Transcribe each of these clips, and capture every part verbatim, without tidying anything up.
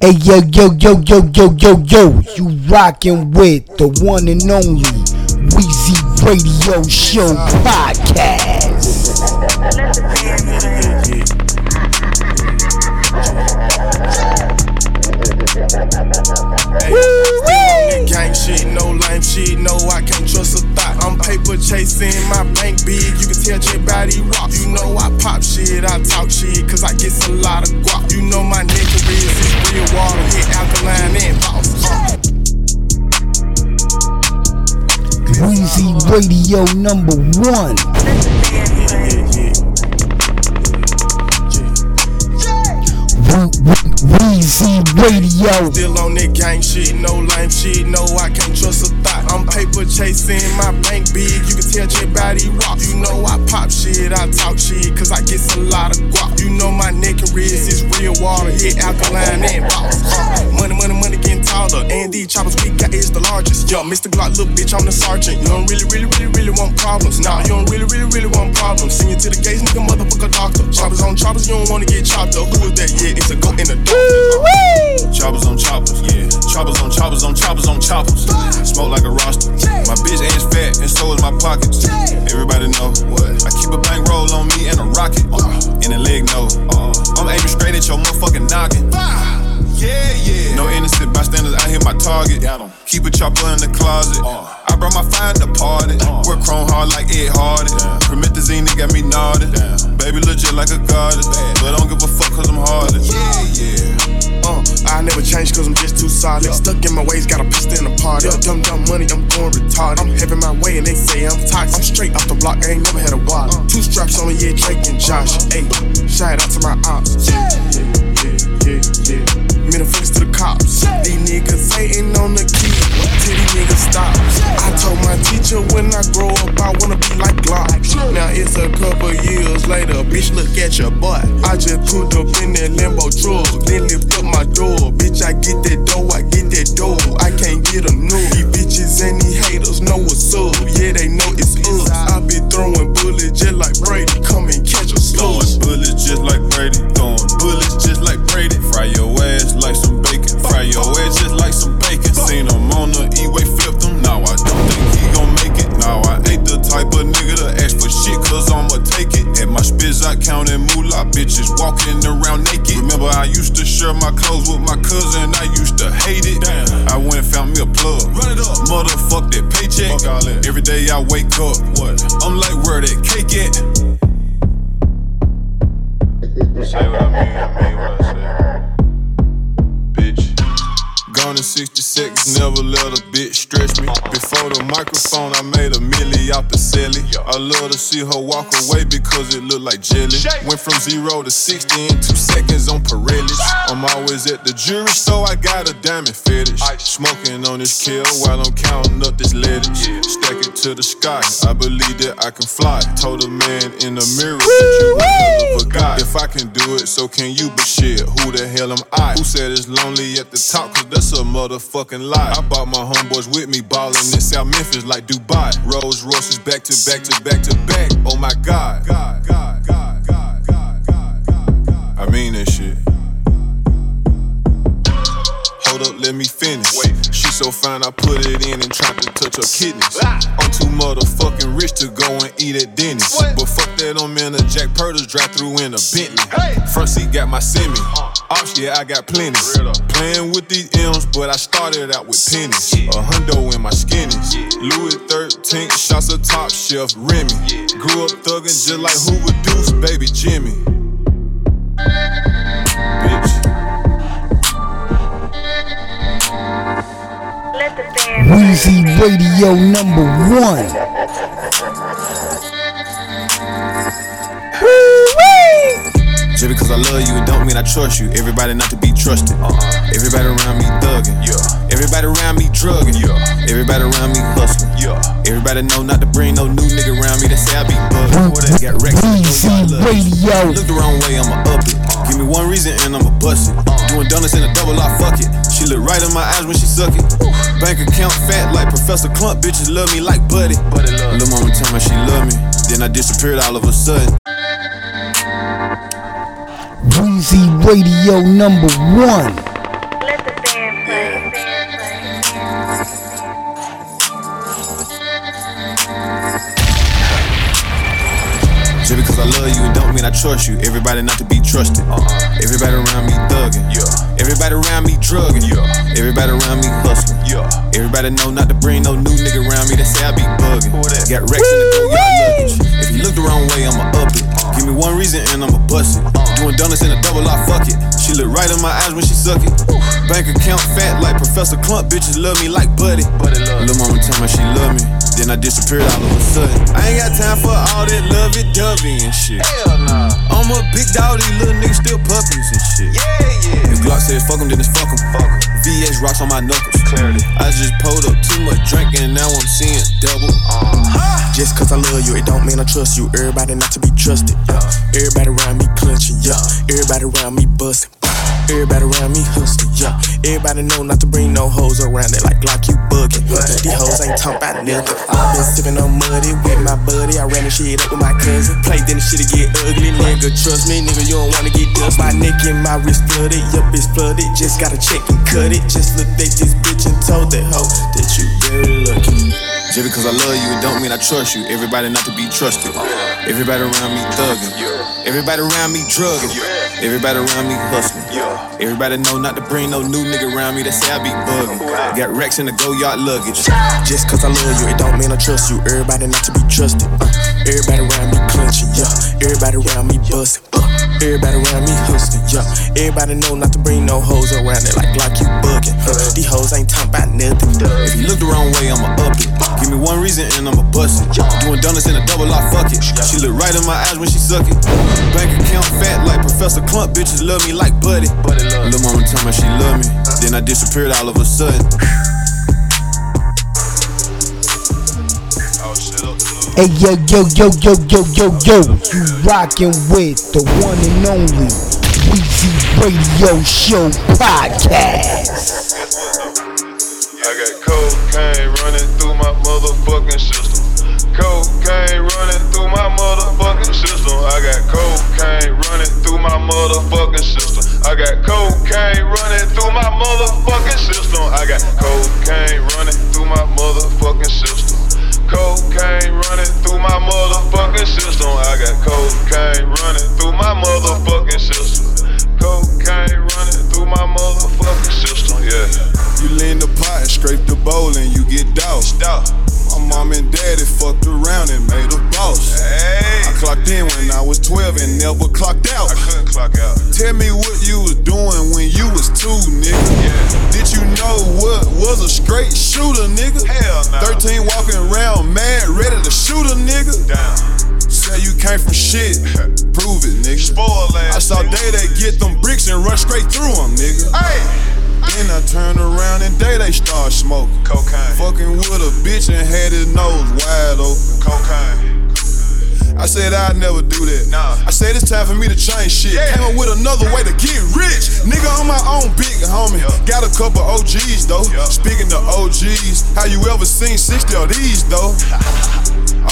Hey yo yo yo yo yo yo yo, you rockin' with the one and only Weezy Radio Show podcast. Woo-wee! Gang shit, no lame shit, no I can't trust a thot. I'm paper chasing, my bank big, you can tell your body rock. You know I pop shit, I talk shit, cause I get a lot of guap. You know my nigga is it's real water, hit alkaline and boss. Uh. Weezy Radio number one. Weezy Radio. Still on that gang shit, no lame shit, no I can't trust a thought. I'm paper chasing, my bank big, you can tell your body rock. You know I pop shit, I talk shit, cause I get a lot of guap. You know my neck and wrist is real water, hit alkaline and boss. Money, money, money getting taller, and these choppers we got is the largest. Yo, Mister Glock, little bitch, I'm the sergeant. You don't really, really, really, really want problems. Nah, you don't really, really, really want problems. Send you to the gates, nigga, motherfucker doctor. Choppers on choppers, you don't wanna get chopped up. Who is that? Yeah, it's a goat in a dog. Choppers on choppers, yeah. Choppers on choppers on choppers on choppers. Smoke like a roster. My bitch ass fat, and so is my pockets. Everybody know what? I keep a bankroll on me and a rocket. In the leg, no. I'm aiming straight at your motherfucking noggin. Yeah, yeah. No innocent bystanders, I hit my target. Keep a chopper in the closet. Uh, I brought my fire in the party. Uh, Work chrome hard like Ed Hardy. Promethazine, they got me nodded. Baby, legit like a goddess. Bad. But I don't give a fuck cause I'm harder. Yeah, yeah. Uh, I never change cause I'm just too solid. Stuck in my ways, got a pistol in the party. Dumb, dumb money, I'm going retarded. I'm having my way and they say I'm toxic. I'm straight off the block, I ain't never had a wallet. Two straps on me, yeah, Drake and Josh. Ayy, shout out to my ops. Yeah, yeah, yeah, yeah, yeah. Middle fingers to the cops. These niggas ain't on the key till these niggas stop. I told my teacher when I grow up I wanna be like Glock. Now it's a couple years later, bitch look at your butt. I just pulled up in that Lambo truck, then lift up my door. Bitch I get that dough, I get that dough. I can't get a new. These bitches and these haters know what's up. Yeah they know it's us. I be throwing bullets just like Brady. Come and catch a slug. Throwing bullets just like Brady. Throwing bullets just like Brady. Fry your ass like some bacon, fry your ass just like some bacon. Seen him on the E-way, flipped him, now I don't think he gon' make it. Now I ain't the type of nigga to ask for shit, cause I'ma take it. At my spits I countin' moolah, bitches walking around naked. Remember I used to share my clothes with my cousin, I used to hate it. Damn. I went and found me a plug, run it up, motherfuck that paycheck. Fuck all that. Every day I wake up, what? I'm like where that cake at? Say what I mean, I mean what I say. sixty seconds, never let a bitch stretch me. Before the microphone, I made a milli out the celly. I love to see her walk away because it look like jelly. Went from zero to sixty in two seconds on Pirelli. I'm always at the jury, so I got a diamond fetish. Smoking on this kill while I'm counting up this lettuce. Stack it to the sky, I believe that I can fly. Told a man in the mirror that you a hell of a guy. If I can do it, so can you, but shit, who the hell am I? Who said it's lonely at the top, cause that's a motherfucking lie. I bought my homeboys with me, ballin' in South Memphis like Dubai. Rolls Royces back to back to back to back. Oh my God. God, God, God, God, God, God, God. I mean that shit. Hold up, let me finish. Wait. She so fine, I put it in and tried to touch her kidneys. Ah. I'm too motherfucking rich to go and eat at Denny's. What? But fuck that, I'm in a Jack Purdy's drive-thru in a Bentley. Hey. Front seat got my semi. Uh. Ops, yeah, I got plenty. Playing with these M's, but I started out with pennies. Yeah. A hundo in my skinnies. Yeah. Louis thirteen, shots of top shelf Remy. Yeah. Grew up thuggin' just like Hoover Deuce, baby Jimmy. Bitch. Weezy Radio number one. Just because I love you, it don't mean I trust you. Everybody not to be trusted. Uh-uh. Everybody around me thuggin'. Yeah. Everybody around me druggin'. Yeah. Everybody around me hustlin'. Yeah. Everybody know not to bring no new nigga around me. That's how I be buggin'. Got wrecked. Radio. Look the wrong way, I'ma up it. Uh-huh. Give me one reason and I'ma bust it. Uh-huh. Doing donuts in a double, I fuck it. She look right in my eyes when she suck it. Bank account fat like Professor Klump. Bitches love me like Buddy. Buddy love. Little mama told me she love me. Then I disappeared all of a sudden. Weezy Radio number one. mean I trust you. Everybody not to be trusted. Uh-huh. Everybody around me thugging. Yeah. Everybody around me drugging. Yeah. Everybody around me hustling. Yeah. Everybody know not to bring no new nigga around me that say I be bugging. Got racks in the door, y'all luggage. If you look the wrong way, I'ma up it. Uh-huh. Give me one reason and I'ma bust it. Uh-huh. Doing donuts in a double, I fuck it. She look right in my eyes when she suck it. Ooh. Bank account fat like Professor Klump. Bitches love me like Buddy. Buddy love. Lil' mama told me she love me. Then I disappeared all of a sudden. I ain't got time for all that love it dovey and shit. Hell nah. I'm a big dog, these little niggas still puppies and shit. Yeah, yeah. If Glock says fuck 'em, then it's fuck 'em. Fuck 'em. V S rocks on my knuckles. Clearly. I just pulled up too much drink and now I'm seeing double. Uh-huh. Just cause I love you, it don't mean I trust you. Everybody not to be trusted. Yeah. Everybody around me clutching, yeah. Everybody around me busting. Everybody around me hustling, yeah. Everybody know not to bring no hoes around it like Glock, you bugging. These hoes ain't talking about nothing. I been sipping on muddy with my buddy. I ran this shit up with my cousin. Played then the shit to get ugly, nigga. Trust me, nigga, you don't wanna get dust. My neck and my wrist flooded, yup, it's flooded. Just gotta check and cut it. Just looked at this bitch and told that hoe that you very lucky. Just because I love you, it don't mean I trust you. Everybody not to be trusted. Everybody around me thugging. Everybody around me drugging. Everybody around me hustling. Everybody know not to bring no new nigga around me that say I be bugging. Got racks in the Goyard luggage. Just cause I love you, it don't mean I trust you. Everybody not to be trusted. Uh, everybody around me clenching, yeah. Everybody around me busting. Uh, everybody around me hustling, yeah. Everybody know not to bring no hoes around it like Glock, you bugging. Uh, these hoes ain't talking about nothing. If you look the wrong way, I'ma up it. Give me one reason and I'ma bust it. Doing donuts in a double, I fuck it. She look right in my eyes when she suck it. Bank account fat like Professor Klump. Bitches love me like Buddy. Lil' mama told me she love me. Then I disappeared all of a sudden. Hey yo yo yo yo yo yo yo. You rockin' with the one and only Weezy Radio Show Podcast. I got cocaine running through my motherfucking system. Cocaine running through my motherfucking system. I got cocaine running through my motherfucking system. I got cocaine running through my motherfucking system. I got cocaine running through my motherfucking system. Cocaine running through my motherfucking system. I got cocaine running through my motherfucking system. Cocaine running through my motherfucking system. Yeah. You lean the pot and scrape the bowl and you get doused. My mom and daddy fucked around and made a boss. Hey. I clocked in when I was twelve and never clocked out. I couldn't clock out. Tell me what you was doing when you was two, nigga. Yeah. Did you know what was a straight shooter, nigga? Hell no. thirteen walking around mad, ready to shoot a nigga. Down. Say you came from shit, prove it, nigga. Spoiled ass. I saw Day Day get them bricks and run straight through them, nigga. Hey. Then I turned around and Day Day start smoking cocaine. Fucking with a bitch and had his nose wide open. Cocaine. I said I'd never do that. Nah. I said it's time for me to change shit. Yeah. Came up with another way to get rich. Nigga on my own big homie. Yeah. Got a couple O Gs though. Yeah. Speaking to O Gs, how you ever seen sixty of these though?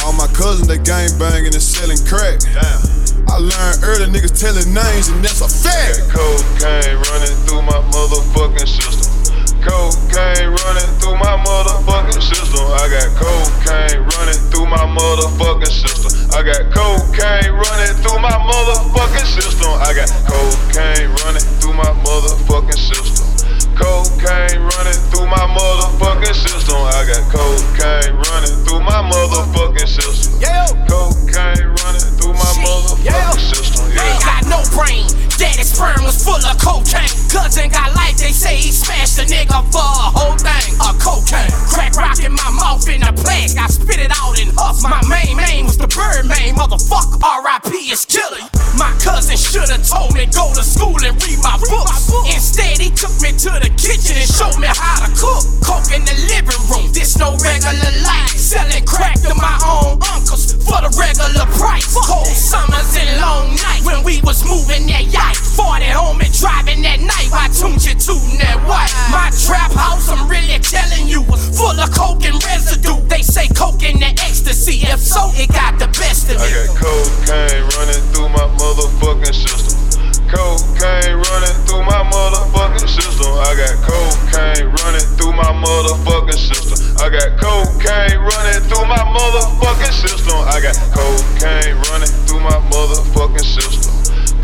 All my cousins they gang banging and selling crack. Damn. I learned early niggas telling names and that's a fact. Got cocaine running through my motherfucking system. Cocaine running through my motherfucking system. I got cocaine running through my motherfucking system. I got cocaine running through my motherfucking system. I got cocaine running through my motherfucking system. Cocaine running through my motherfucking system. I got cocaine running through my motherfucking system. Yeah. Cocaine running through my motherfucking yeah. system. Yeah. Ain't got no brain. Daddy's sperm was full of cocaine. Cousin got life. They say he smashed a nigga for a whole thing of cocaine. Crack rock in my mouth in a plague. I spit it out and huff. My main main was the bird main. Motherfucker, R I P is killer. My cousin should've told me go to school and read my books. Instead, he took me to the kitchen and showed me how to cook. Coke in the living room, this no regular life. Selling crack to my own uncles for the regular price. Cold summers and long nights when we was moving that yacht. forty home and driving that night. Why tuned you to that white? My trap house, I'm really telling you, was full of coke and residue. They say coke in the ecstasy. If so, it got the best of it. I got cocaine running through my motherfucking system. Cocaine running through my motherfucking system. I got cocaine running through my motherfucking system. I got cocaine running through my motherfucking system. I got cocaine running through my motherfucking system.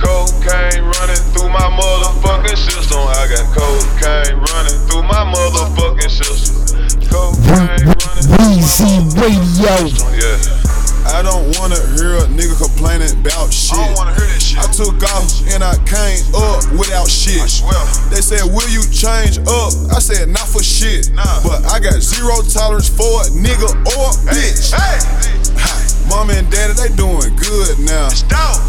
Cocaine running through my motherfucking system. I got cocaine running through my motherfucking system. Cocaine running through my motherfucking system. Yeah. I don't wanna hear a nigga complaining about shit. I don't wanna hear that shit. I took off and I came up without shit. I swear. They said, will you change up? I said, not for shit. Nah. But I got zero tolerance for a nigga or a bitch. Hey. Hey. Hi. Mom and daddy, they doing good now.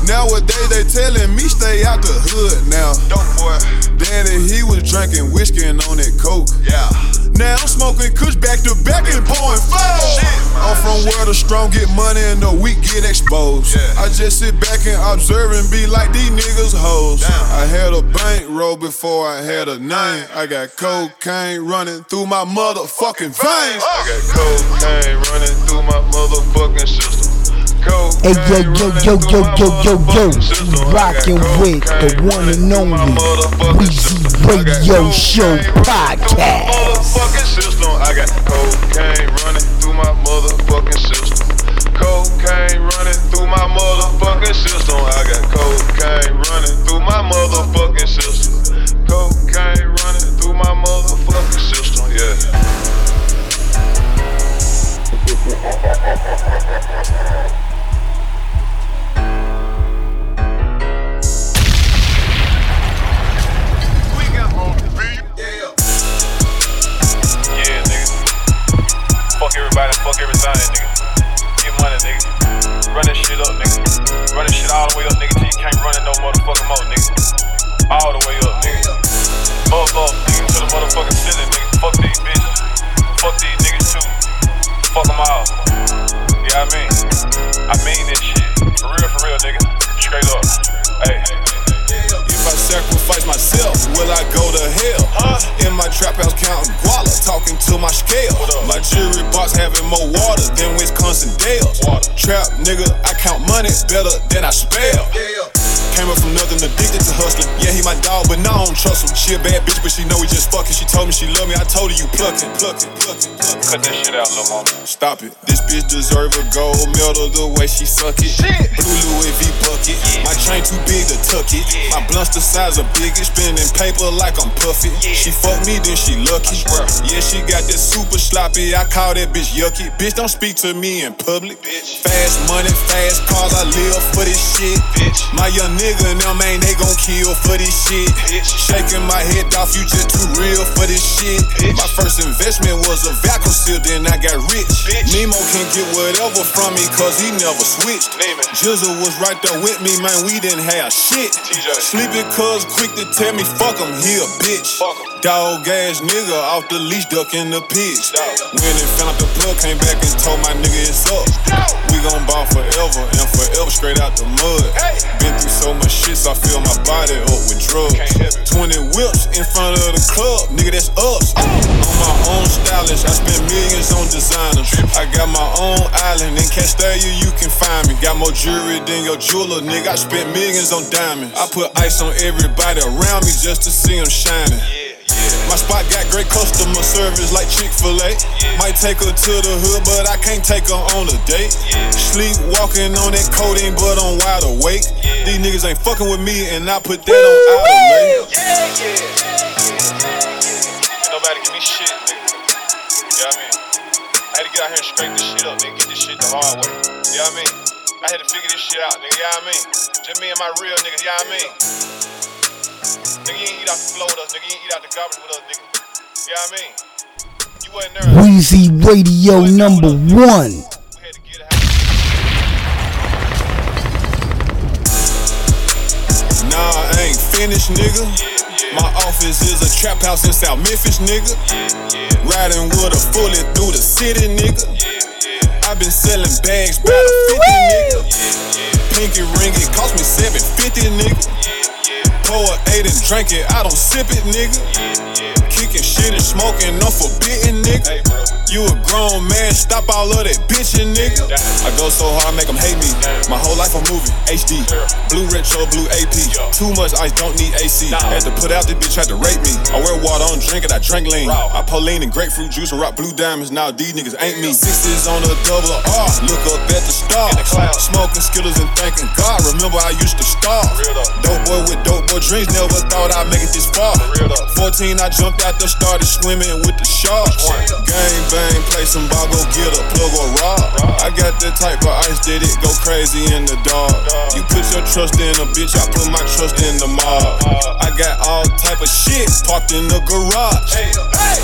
Nowadays, they telling me stay out the hood now. Dope boy. Daddy, he was drinking whiskey and on that coke. Yeah. Now I'm smoking kush back to back and pouring four. I'm from where the strong get money and the weak get exposed. Yeah. I just sit back and observe and be like these niggas hoes. Damn. I had a bankroll before I had a name. I got cocaine running through my motherfucking veins. I got cocaine running through my motherfucking system. Cocaine hey, yo, yo, yo, yo, yo, yo, yo, yo. Rockin' with the one and only Weezy Radio Show Podcast. System. I got cocaine running through my motherfucking system. Cocaine running through my motherfucking system. I got cocaine running through my motherfucking system. Cocaine running through my motherfucking system. Yeah. We got on the beat. Yeah. Fuck everybody, fuck every sign, nigga. Get money, nigga. Run that shit up, nigga. Run that shit all the way up, nigga, till you can't run it no motherfucking more, nigga. All the way up, nigga. Up, up, nigga, to the motherfucking ceiling, nigga. Fuck these bitches. Fuck these niggas too. Fuck them all. Yeah, I mean. I mean this shit. For real, for real, nigga. Straight up. Hey. If I sacrifice myself, will I go to hell? Huh? In my trap house counting guala, talking to my scale. My jewelry box having more water than Wisconsin Dells. Trap nigga, I count money better than I spell. Yeah. Came up from nothing, addicted to hustling. Yeah, he my dog, but now I don't trust him. She a bad bitch, but she know we just fucking. She told me she love me, I told her you plucking, plucking, plucking, plucking. Cut that shit out, lil' mama. Stop it. This bitch deserve a gold medal the way she suck it. Shit. Blue Louis V bucket. Yeah. My train too big to tuck it. Yeah. My blunts the size of biggest, spinning paper like I'm puffy. Yeah. She fucked me, then she lucky. Yeah, she got that super sloppy. I call that bitch yucky. Bitch, don't speak to me in public. Bitch. Fast money, fast cars. I live for this shit. Bitch. My young nigga now, man, they gon' kill for this shit. Bitch. Shaking my head off, you just too real for this shit. Bitch. My first investment was a vacuum seal, then I got rich. Bitch. Nemo can't get whatever from me, cause he never switched. Jizzle was right there with me, man, we didn't have shit. Sleepy cuz quick to tell me, fuck him, he a bitch. Dog ass nigga off the leash, duck in the pigs. When it found out the plug, came back and told my nigga it's up. We gon' ball forever and forever, straight out the mud. Hey. Been through so much shit, so I fill my body up with drugs. twenty whips in front of the club, nigga, that's us. Oh. On my own stylist, I spend millions on designers. I got my own island in Castile, you can find me. Got more jewelry than your jeweler, nigga, I spent millions on diamonds. I put ice on everybody around me just to see them shining. Yeah. My spot got great customer service like Chick-fil-A. Yeah. Might take her to the hood, but I can't take her on a date. Yeah. Sleep walking on that codeine, but I'm wide awake. Yeah. These niggas ain't fucking with me, and I put that on out of late. Yeah, yeah, yeah. Nobody give me shit, nigga. You know what I mean? I had to get out here and scrape this shit up, nigga. Get this shit the hard way. You know what I mean? I had to figure this shit out, nigga. You know what I mean? Just me and my real niggas. You know what I mean? Nigga, you ain't eat out the floor with us, nigga. You ain't eat out the garbage with us, nigga. You know what I mean? You wasn't there. Weezy Radio number one. We had to get out. Nah, I ain't finished, nigga. Yeah, yeah. My office is a trap house in South Memphis, nigga. Yeah, yeah. Riding with a bullet through the city, nigga. Yeah, yeah. I been selling bags by the fifty, nigga. Yeah, yeah. Pinky ring, it cost me seven fifty, nigga. Yeah. Pour an eight and drink it, I don't sip it, nigga. Yeah, yeah. Kicking shit and smoking, no forbidden, nigga. Hey, bro. You a grown man, stop all of that bitchin', nigga. I go so hard, make them hate me. My whole life I'm moving, H D. Blue retro, blue A P. Too much ice, don't need A C. Had to put out, this bitch had to rape me. I wear water, I don't drink it, I drink lean. I pour lean and grapefruit juice and rock blue diamonds. Now these niggas ain't me. Sixes on a double R. Look up at the stars. Smoking Skittles and thanking God. Remember I used to starve. Dope boy with dope boy dreams, never thought I'd make it this far. fourteen, I jumped out there, started swimming with the sharks. Game back. Play some ball, go get a plug or rob. I got the type of ice that it go crazy in the dark. You put your trust in a bitch, I put my trust in the mob. I got all type of shit parked in the garage. Hey, hey.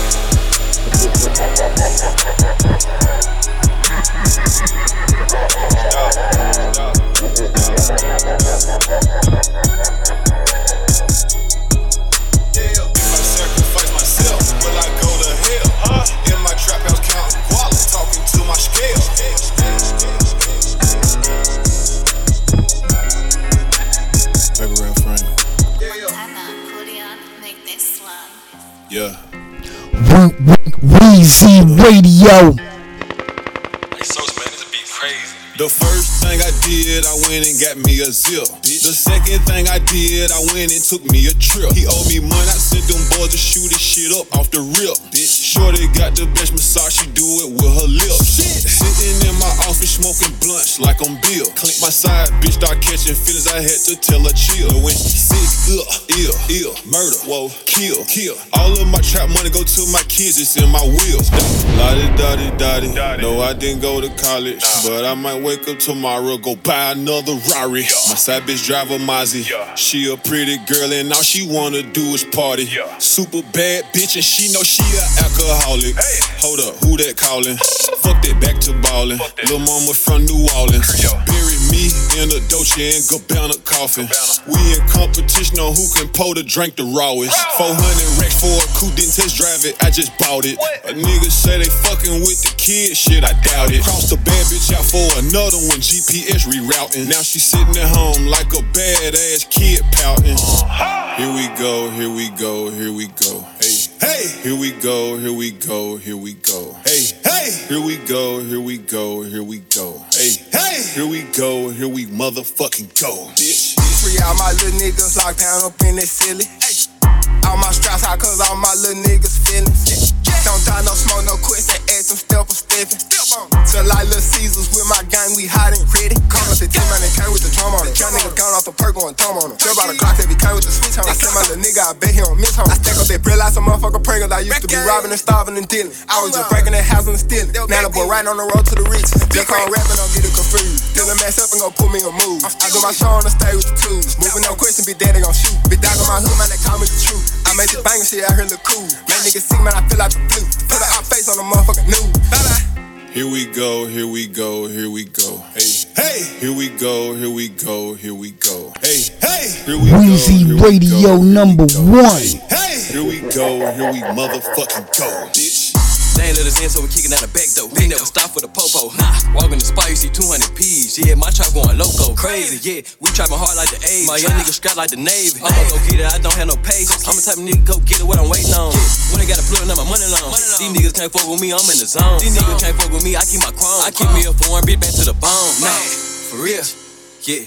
If I sacrifice myself, will I go to hell? Huh? My trap house counting wallet, talking to my scale. Paper round frame. Yeah. Weezy Radio. Like so, man, this beat crazy. The first thing I did, I went and got me a zip. The second thing I did, I went and took me a trip. He owed me money, I sent them boys to shoot his shit up off the rip. Shorty got the best massage, she do it with her lips. Shit. Sitting in my office smoking blunts like I'm Bill. Click my side, bitch, start catching feelings, I had to tell her chill. When she sick, ill, ill, ill, murder, whoa, kill, kill. All of my trap money go to my kids, it's in my wheels. Lottie, dotty, dotty. No, I didn't go to college, but I might wake up tomorrow, go buy another Rari. My side bitch drive a Mazzy. She a pretty girl and all she wanna do is party. Super bad bitch and she know she a alcoholic. Hold up, who that calling? Fuck that, back to ballin'. Lil' mama from New Orleans. Bury me in a Dolce and Gabbana coffin. We in competition on who can pour the drink the rawest. four hundred racks for a coupe, didn't test drive it, I just bought it. A nigga say they fucking with the kids, shit, I doubt it. Cross the bad bitch out for another. Another one, G P S rerouting. Now she sitting at home like a badass kid pouting. Here we go, here we go, here we go. Hey, hey. Here we go, here we go, here we go. Hey, hey. Here we go, here we go, here we go. Hey, hey. Here we go, here we motherfucking go. Bitch. Free all my little niggas locked down up in that silly. Hey. All my straps out cause all my little niggas feelings. Yeah. Don't die, no smoke, no question, add some step or steppin'. Till I little Caesars with my gang, we hot and ready. Call up the team and they came with the drum on it. Young nigga gone off the perk going thumb on him. Jump out the clock, they be came with the switch on. I said my little nigga, I bet he don't miss home. I stack up that bread like some motherfucker preggers. I used to be robbing and starving and dealing. I was just breaking that house and stealing. Now the boy riding on the road to the reach. Just call rapping, don't get it confused. Till the mess up and gon' put me on move. I do my show on the stage with the twos. Moving no question, be daddy gon' shoot. Be dog on my hood, man, they call me the truth. I made this bangin' shit out here look cool. Man, nigga sick, man, I feel like. Put our face on the motherfucking news. Bye-bye. Here we go, here we go, here we go. Hey, hey. Here we go, here we go, here we go. Hey, hey. Here we Weezy go, here Radio we go, number here we go. One. Hey. Here we go, here we motherfucking go, bitch. They ain't let us in, so we kicking out the back though. They never stop for the popo. Nah, walk in the spot, you see two hundred P's. Yeah, my trap going loco, crazy. Yeah, we trapping hard like the A's. My young nigga strapped like the Navy. I'm a go get it, I don't have no patience. I'm the type of nigga go get it, what I'm waiting on. When they got a flippin' up my money long. These niggas can't fuck with me, I'm in the zone. These niggas can't fuck with me, I keep my chrome. I keep me a foreign bitch back to the bone. Nah, for real. Yeah,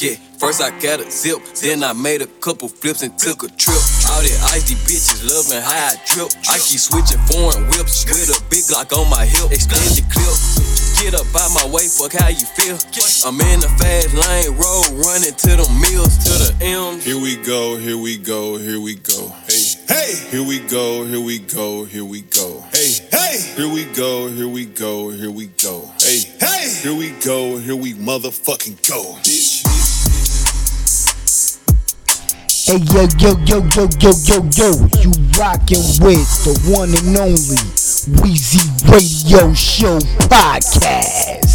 yeah. First I got a zip, then I made a couple flips and took a trip. All the icy bitches loving how I drip. I keep switching foreign whips with a big Glock on my hip. Extend the clip, get up out my way, fuck how you feel. I'm in the fast lane, road running to the mills, to the M's. Here we go, here we go, here we go. Hey, hey. Here we go, here we go, here we go. Hey, hey. Here we go, here we go, here we go. Hey, hey. Here we go, here we motherfucking go, bitch. Hey, yo, yo, yo, yo, yo, yo, yo, you rockin' with the one and only Weezy Radio Show Podcast.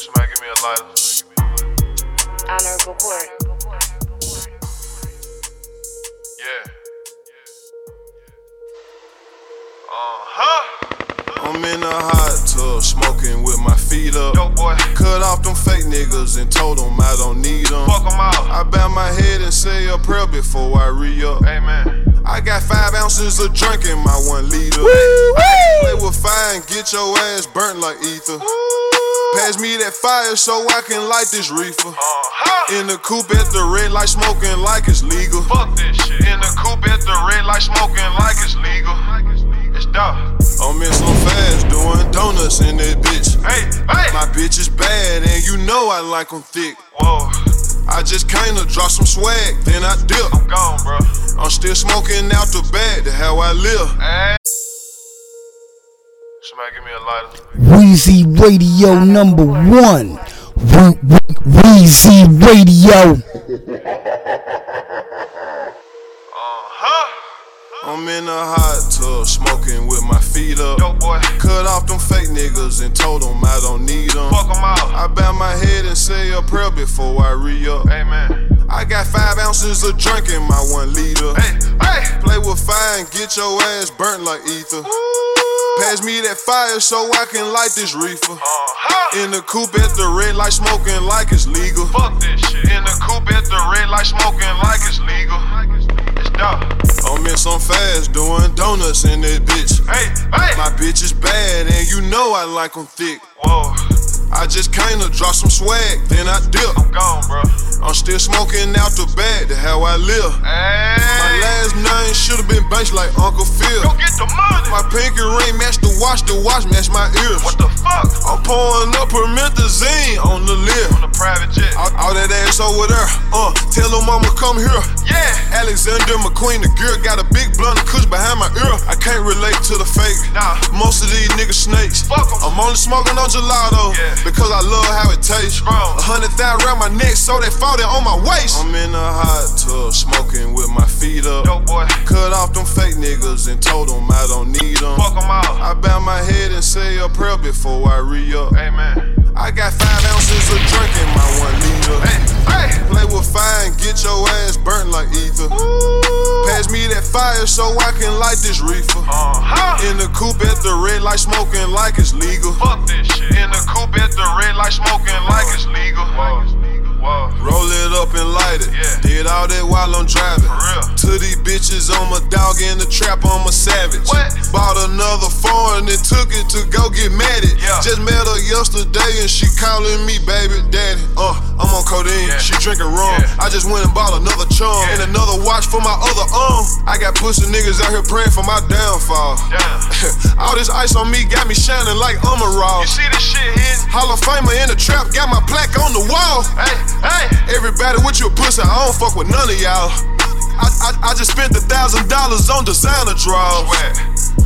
Somebody give me a lighter. Honorable Board. Yeah. Uh-huh. I'm in a hot tub, smoking with my feet up. Yo, boy. Cut off them fake niggas and told them I don't need them. Fuck them out. I bow my head and say a prayer before I re-up. Amen. I I got five ounces of drink in my one liter. Play with fire and get your ass burnt like ether. Pass me that fire so I can light this reefer. Uh-huh. In the coupe at the red light, smoking like it's legal. Fuck this shit. In the coupe at the red light, smoking like it's legal. Like it's legal. It's dope. I'm in some fast, doing donuts in that bitch. Hey, hey. My bitch is bad, and you know I like them thick. Whoa. I just came to drop some swag, then I dip. I'm gone, bro. I'm still smoking out the bag, that's how I live. Hey. Somebody give me a lighter. Weezy Radio number one. We- we- Weezy Radio. Uh-huh. I'm in a hot tub smoking with my feet up. Yo, boy. Cut off them fake niggas and told them I don't need them. Fuck them out. I bow my head and say a prayer before I re-up. Amen. I got five ounces of drink in my one liter. Hey, hey. Play with fire and get your ass burnt like ether. Ooh. Pass me that fire so I can light this reefer. Uh-huh. In the coupe at the red light, smoking like it's legal. Fuck this shit. In the coupe at the red light, smoking like it's legal. Like it's legal. It's dope. I'm in some fast, doing donuts in that bitch. Hey, hey. My bitch is bad, and you know I like them thick. Whoa. I just came to drop some swag, then I dip. I'm gone, bro. I'm still smoking out the bag, that's how I live. Hey. My last name should've been bashed like Uncle Phil. Go get the money. My pinky ring match the watch, the watch match my ears. What the fuck? I'm pouring up Promethazine on the lid. On the private jet. All, all that ass over there. Uh, tell her mama come here. Yeah. Alexander McQueen, the girl got a big blunt and cush behind my ear. I can't relate to the fake. Nah. Most of these niggas snakes. Fuck 'em. I'm only smoking on gelato. Yeah. Because I love how it tastes. A hundred thousand around my neck, so they fold it on my waist. I'm in a hot tub, smoking with my feet up. Yo, boy. Cut off them fake niggas and told them I don't need them. Fuck them out. I bow my head and say a prayer before I re-up. Amen. I got five ounces of drink in my one liter. Hey, hey. Play with fire and get your ass burnt like ether. Ooh. Pass me that fire so I can light this reefer. Uh-huh. In the coupe at the red light, smoking like it's legal. Fuck this shit. In the coupe at the red light, smoking like it's legal. Whoa. Whoa. Roll it up and light it. Yeah. Did all that while I'm driving. To these bitches, I'm a dog in the trap, I'm a savage. What? Bought another foreign and took it to go get mad at. Yeah. Just met her yesterday and she calling me baby daddy. Uh, I'm on codeine, yeah. She drinking rum. Yeah. I just went and bought another chum yeah. and another watch for my other arm. I got pussy niggas out here praying for my downfall. Damn. All this ice on me got me shining like Umarol. You see this shit hitting? Hall of Famer in the trap, got my plaque on the wall. Hey. Hey, everybody with your pussy, I don't fuck with none of y'all. I I, I just spent a thousand dollars on designer draws.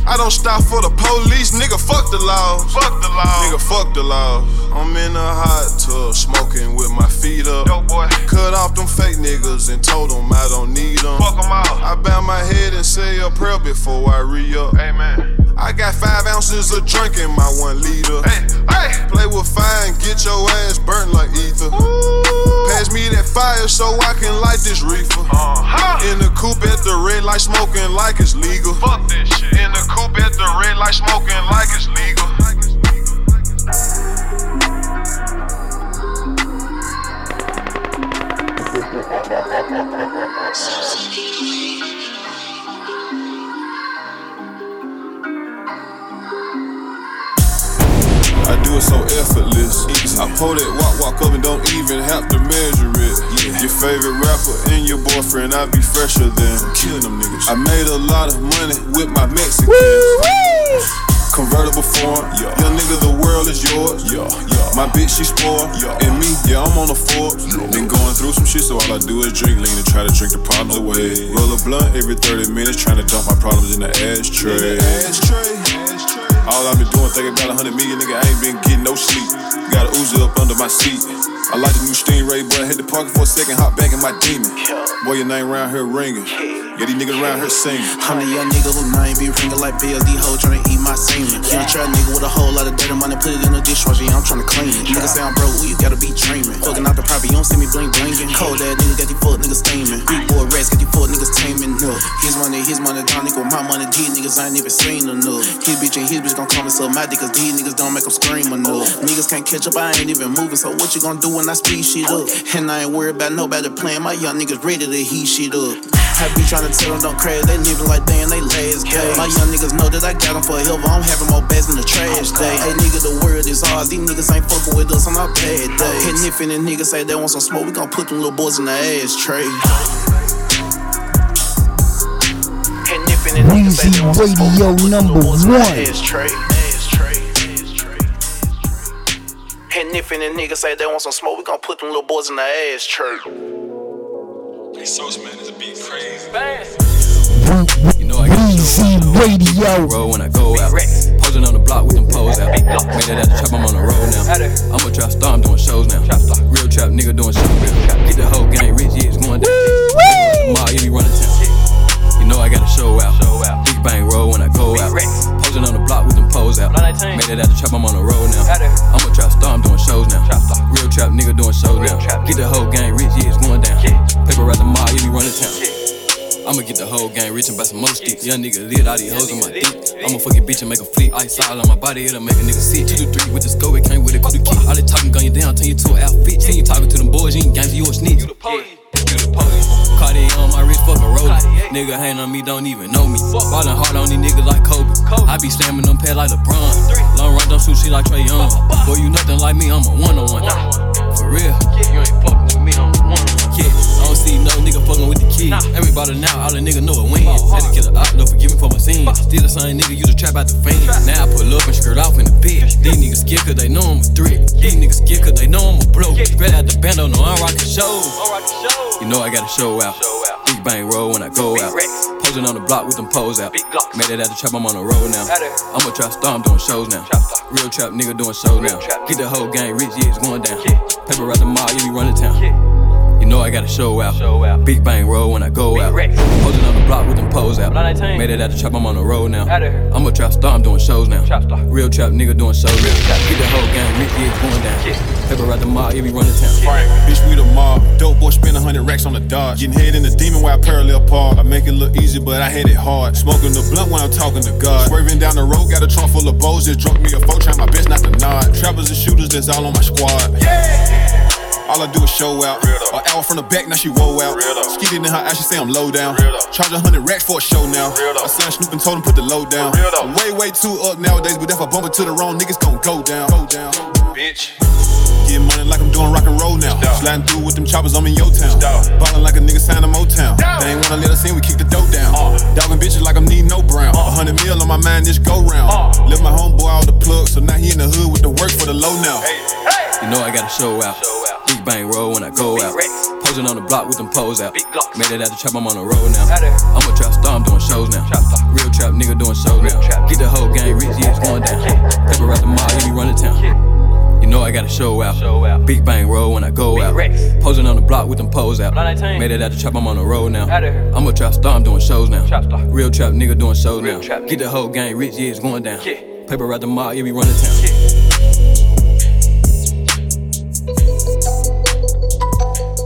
I don't stop for the police, nigga. Fuck the law. Fuck the law. Nigga, fuck the law. I'm in a hot tub, smoking with my feet up. Yo, boy. Cut off them fake niggas and told them I don't need them. Fuck them out. I bow my head and say a prayer before I re-up. Amen. I got five ounces of drink in my one liter. Hey, hey. Play with fire and get your ass burnt like ether. Ooh. Pass me that fire so I can light this reefer. Uh-huh. In the coupe at the red light, smoking like it's legal. Fuck this shit. In the coupe at the red light, smoking like it's legal. Like it's legal. Like it's legal. I do it so effortless. Easy. I pull that walk, walk up and don't even have to measure it. Yeah. Your favorite rapper and your boyfriend, I be fresher than killing them niggas. I made a lot of money with my Mexicans. Woo-wee. Convertible foreign, yeah. Young nigga, the world is yours. Yeah. Yeah. My bitch, she spoiled, yeah. And me, yeah, I'm on the Forbes. Yeah. Been going through some shit, so all I do is drink lean and try to drink the problems away. Roll a blunt every thirty minutes, trying to dump my problems in the ashtray. In the ashtray. ashtray. All I've been doing, thinking about a hundred million, nigga, I ain't been getting no sleep. Got a Uzi up under my seat. I like the new Stingray, but I hit the parking for a second, hop back in my Demon. Boy, your name round here ringing. Yeah, these niggas round here singing. I'm the young nigga whose name be ringing like B L D ho, tryna eat my semen. Yeah, I try a nigga with a whole lot of dirty money, put it in the dishwasher, yeah, I'm tryna clean it. Nigga say I'm broke, ooh, you gotta be dreaming. Fucking out the property, you don't see me blink blinking. Cold ass nigga, got these fuck niggas steaming. Big boy rats, got these fuck niggas taming. No, his money, his money, down nigga with my money, these niggas I ain't even seen enough. His bitch and his bitch gon' call me so mad cause these niggas don't make them scream enough. Niggas can't catch up, I ain't even moving, so what you gon' do when I speed shit up? And I ain't worried about nobody playing, my young niggas ready to heat shit up. I be tryna tell them don't crash, they living like they in they last days. My young niggas know that I got them for a hill, but I'm having more bags in the trash day. Hey nigga, the world is ours, these niggas ain't fucking with us on our bad days. And if any niggas say they want some smoke, we gon' put them little boys in the ashtray. Weezy Radio number one. And if any niggas say they want some smoke, we gon' put them little boys in the ass church. These sauce man is a beat crazy. You know I got show radio. Roll when I go out. Posing on the block with them poles out. Made that out the trap, I'm on the road now. I'm a trap star, I'm doing shows now. Real trap nigga doing shows real. Get the whole gang rich, yeah, it's going down. Ma, you be running town. You know I got a show out. Big bang roll when I go out. Posing on the block with them poles out. Made that out the trap, I'm on the road now. I'm a trap star, I'm doing shows now. Real trap nigga doing shows now. Get the whole gang rich, yeah, it's going down. Paper at the mall, you be running town. I'ma get the whole gang rich and buy some more sticks. Young nigga lit, all these hoes on my dick. I'ma fuck your bitch and make a flick. Ice all on my body, it'll make a nigga sick. two to three with the scope, it came with a cookie kick. All they talking gun you down, turn you to an outfit. Then you talking to them boys, you ain't gang, you a snitch. You the police. You the police. Cartier on my wrist, fuck a roller. Nigga hang on me, don't even know me. Ballin' hard on these niggas like Kobe. I be slamming them pads like LeBron. Long run, don't shoot shit like Trae Young. Boy, you nothing like me, I'm a one-on-one. For real. You ain't fuckin' with me, I'm a one-on-one. Yeah, I don't see no nigga fuckin' with the kid. Everybody now, all the nigga know it wins. Had to kill a op, no forgive me for my sins. Still the same nigga, you the trap out the fiend. Now I pull up and skirt off in the bed. These niggas scared cause they know I'm a threat. These niggas scared cause they know I'm a blow. Spread out the bando, no, I'm rockin' shows. You know I got a show out. Big bang roll when I go out. Posing on the block with them poles out. Made it out the trap, I'm on the road now. I'm a trap star, I'm doing shows now. Real trap nigga doing shows now. Get the whole gang rich, yeah, it's going down. Paper out the mall, you be running town. You know I got a show out. Big bang roll when I go out. Posing on the block with them poles out. Made it out the trap, I'm on the road now. I'm a trap star, I'm doing shows now. Real trap nigga doing shows now. Get the whole gang rich, yeah, it's going down. Paper out the mob, yeah, we run the town. Right. Bitch, we the mob. Dope boy spend a hundred racks on the Dodge. Getting head in the Demon while I parallel park. I make it look easy, but I hit it hard. Smoking the blunt when I'm talking to God. Swerving down the road, got a trunk full of bows. Just drunk me a four, try my best not to nod. Trappers and shooters, that's all on my squad. Yeah. All I do is show out. An hour from the back, now she woe out. Skitted in her eye, she say I'm low down. Charge a hundred racks for a show now. I signed Snoop and told him put the low down. I'm way, way too up nowadays, but if I bump into the wrong niggas, gon' go down. Go down. Bitch. Getting money like I'm doing rock and roll now. Sliding through with them choppers, I'm in your town. Ballin' like a nigga signed to Motown. They ain't wanna let us in, we kick the dough down. Dogging bitches like I'm needin' no brown. A hundred mil on my mind, this go round. Left my homeboy out the plug, so now he in the hood with the work for the low now. You know I gotta show out. Big bang roll when I go out. Posing on the block with them poles out. Made it out the trap, I'm on the road now. I'm a trap star, I'm doing shows now. Real trap nigga doing shows now. Get the whole gang rich, yeah, it's going down. Paper out the mall, you be running town. You know I got a show out. show out. Big bang roll when I go Big out. Rex. Posing on the block with them poles out. Made it out the trap, I'm on the road now. I'm a trap star, I'm doing shows now. Trap Real trap nigga doing shows Real now. Trap, Get the whole gang rich, yeah, it's going down. Yeah. Paper out the mob, yeah, we running town. Yeah.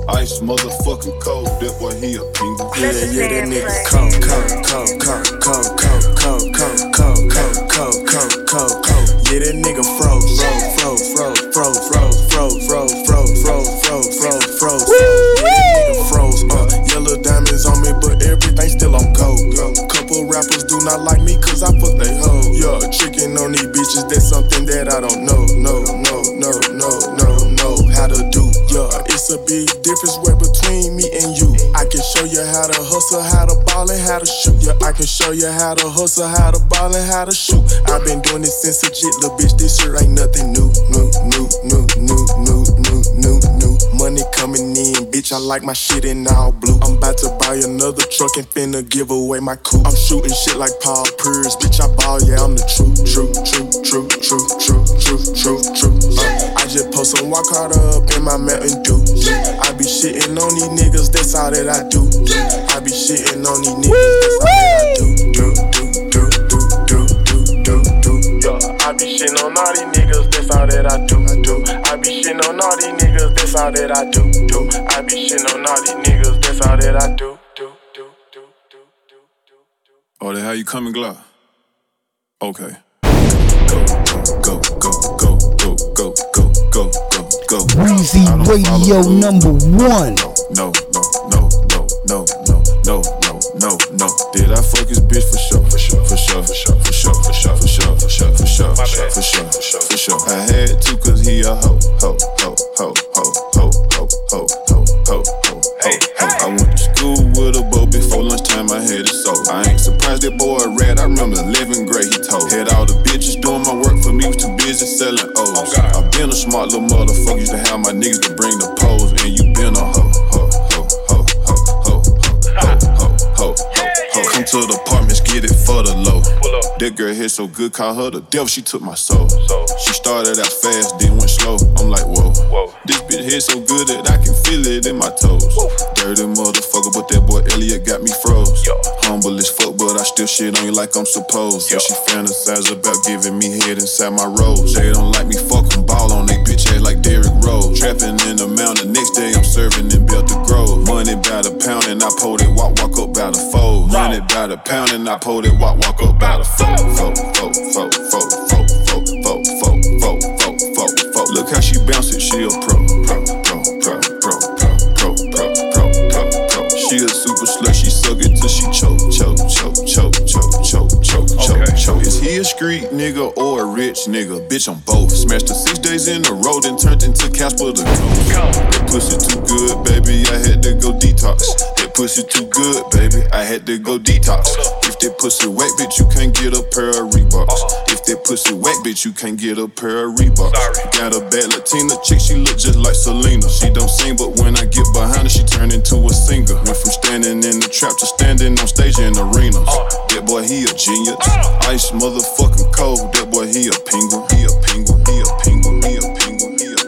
Ice motherfucking cold, that boy he a pingle. Yeah, yeah, that nigga cold, cold, cold, cold, cold, cold, cold, cold, cold, cold, cold, cold. Yeah, that nigga froze, froze. Fro, fro, fro, fro, fro, fro, fro, fro, fro, fro, fro, froze up. Yellow diamonds on me, but everything still on gold. Couple rappers do not like me, cause I fuck they hoes. Yeah, tricking on these bitches, that's something that I don't know. No, no, no, no, no, no, how to do. Yeah, it's a big difference right between me and you. I can show you how to hustle, how to ball, and how to shoot. Yeah, I can show you how to hustle, how to ball, and how to shoot. I've been doing this since a jit, little bitch. This shit ain't nothing new, new, new, new, new, new, new, new, new. Money coming in, bitch. I like my shit in all blue. I'm about to buy another truck and finna give away my coupe. I'm shooting shit like Paul Pierce, bitch. I ball, yeah, I'm the truth, truth, truth, truth, truth, truth, truth, truth, truth. Uh, I just post some walk harder up in my mountain. Do. Yeah. I be shitting on these niggas, that's all that I do. Yeah. I be shitting on these niggas, that's all that I do. Do, do, do, do, do, do, do, do. I be shitting on all these niggas, that's all that I do. do. I be shitting on all these niggas, that's all that I do. do. I be shitting on all these niggas, that's all that I do. do, do, do, do, do, do, do. Oh, then how you coming, Glock? Okay. Go, go, go, go, go, go, go, go, go. Go. Weezy Radio number one. No, no, no, no, no, no, no, no, Did I fuck his bitch for sure? For sure, for sure, for sure, for sure, for sure, for sure, for sure, for sure, for sure, for sure, for sure, for sure. I had to cause he a hoe, hoe, hoe, hoe, hoe, hoe, hoe, hoe, hoe, hoe, hoe, hoe. I went to school with a bow before lunchtime. I had a soul. I ain't surprised that boy rat. I remember eleventh grade he told. Had all the bitches doing my work for me, was too busy selling O's. I been a smart little motherfucker, used to have my niggas to bring the pose, and you been a hoe, hoe, hoe, hoe, hoe, hoe, hoe, hoe, hoe. Come to the apartments, get it for the low. That girl hit so good, call her the devil, she took my soul. She started out fast, then went slow, I'm like, whoa. This bitch hit so good that I can feel it in my toes. Dirty motherfucker, but that boy Elliot got me froze. Humble as fuck, but I still shit on you like I'm supposed. So she fantasize about giving me head inside my rose. They don't like me, fucking ball on they bitch ass like Derrick Rose. Trapping in the mountain, next day I'm serving in Belter Grove. Money by the pound and I pulled it, walk, walk up by the fold. Money by the pound and I pulled it, walk, walk up by the fold. Folk, folk, folk, folk, folk, folk, folk, folk, folk, folk, folk, folk. Look how she bounces, she a pro, pro, pro, pro, pro, pro, pro, pro, pro, pro, pro. She a super slut, she suck it till she choke, choke, choke, choke, choke, choke, choke, choke, choke. Is he a street nigga or a rich nigga? Bitch, I'm both. Smashed her six days in a row, then turned into Casper the Ghost. That pussy too good, baby, I had to go detox. Pussy too good, baby, I had to go detox. If that pussy wet, bitch, you can't get a pair of Reeboks. Uh-huh. If that pussy wet, bitch, you can't get a pair of Reeboks. Sorry. Got a bad Latina chick, she look just like Selena. She don't sing, but when I get behind her, she turn into a singer. Went from standing in the trap to standing on stage in arenas. Uh-huh. That boy, he a genius. Uh-huh. Ice motherfucking cold. That boy, he a penguin. He a penguin. He a penguin. He a penguin. He a penguin.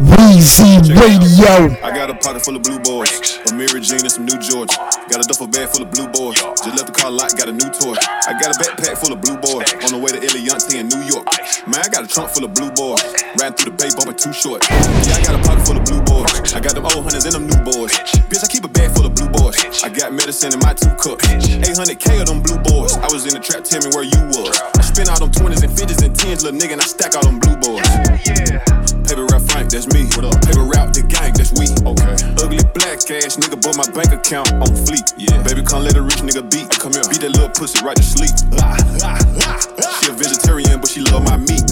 Weezy Radio. I got a pocket full of blue boys, a Mary Jean and some New Georgia. Got a duffel bag full of blue boys, just left the car lot, got a new toy. I got a backpack full of blue boys, on the way to Eliante in New York. Man, I got a trunk full of blue boys, riding through the bay bumping too short. Yeah, I got a pocket full of blue boys, I got them old hunters and them new boys. Bitch, I keep a bag full of blue boys, I got medicine in my two cups. eight hundred K of them blue boys, I was in the trap, tell me where you was. I spent all them twenties and fifties and tens, little nigga, and I stack all them blue boys. Yeah, yeah. Paper Ralph Frank, that's me. What up? Paper Ralph, the gang, that's we. Okay. Ugly black ass nigga, but my bank account on fleek. Yeah. Baby, come let a rich nigga beat. Come here, beat that little pussy right to sleep. Ah, ah, ah, ah. She a vegetarian, but she love my meat.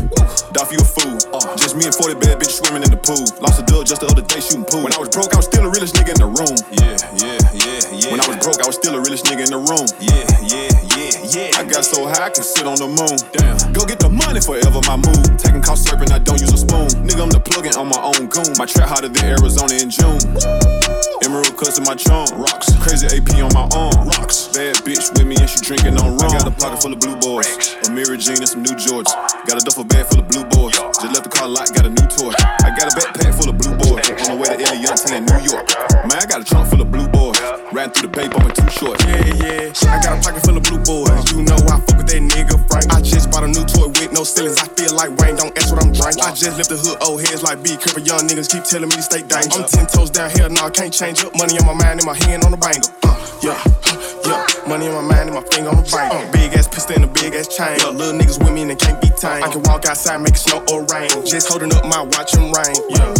Dolph, you a fool. Uh. Just me and forty bad bitches swimming in the pool. Lost a dub just the other day shooting pool. When I was broke, I was still the realest nigga in the room. Yeah, yeah, yeah, yeah. When I was broke, I was still the realest nigga in the room. Yeah, yeah, yeah, yeah. I got so high, I can sit on the moon. Damn. Go get the money forever, my move. Taking cough syrup and I don't use a spoon. Nigga, I'm the plugging on my own goon. My trap hotter than Arizona in June. Woo! Emerald cuts in my trunk, rocks. Crazy A P on my arm, rocks. Bad bitch with me and she drinking on rum. I got a pocket full of blue boys, a Mary Jean and some New Georgia. Got a duffel bag full of blue boys, just left the car lot, got a new toy. I got a backpack full of blue boys, on the way to Eliante in New York. Man, I got a trunk full of blue boys, riding through the bay bumping too short. Yeah, yeah, I got a pocket full of blue boys. You know I fuck with that nigga Frank. I just bought a new toy with no ceilings, I feel like Wayne, don't ask what I'm drinking. I just left the hood, old heads like B. Cripple young niggas keep telling me to stay dangerous. I'm ten toes down, hell no, nah, I can't change up. Money on my mind and my hand on the bangle. Uh, yeah, yeah. Money on my mind and my finger on the bangle. Uh, big ass pistol and a big ass chain. Yeah, little niggas with me and they can't be tamed. I can walk outside, make it snow or rain. Just holding up my watch and rain. Yeah.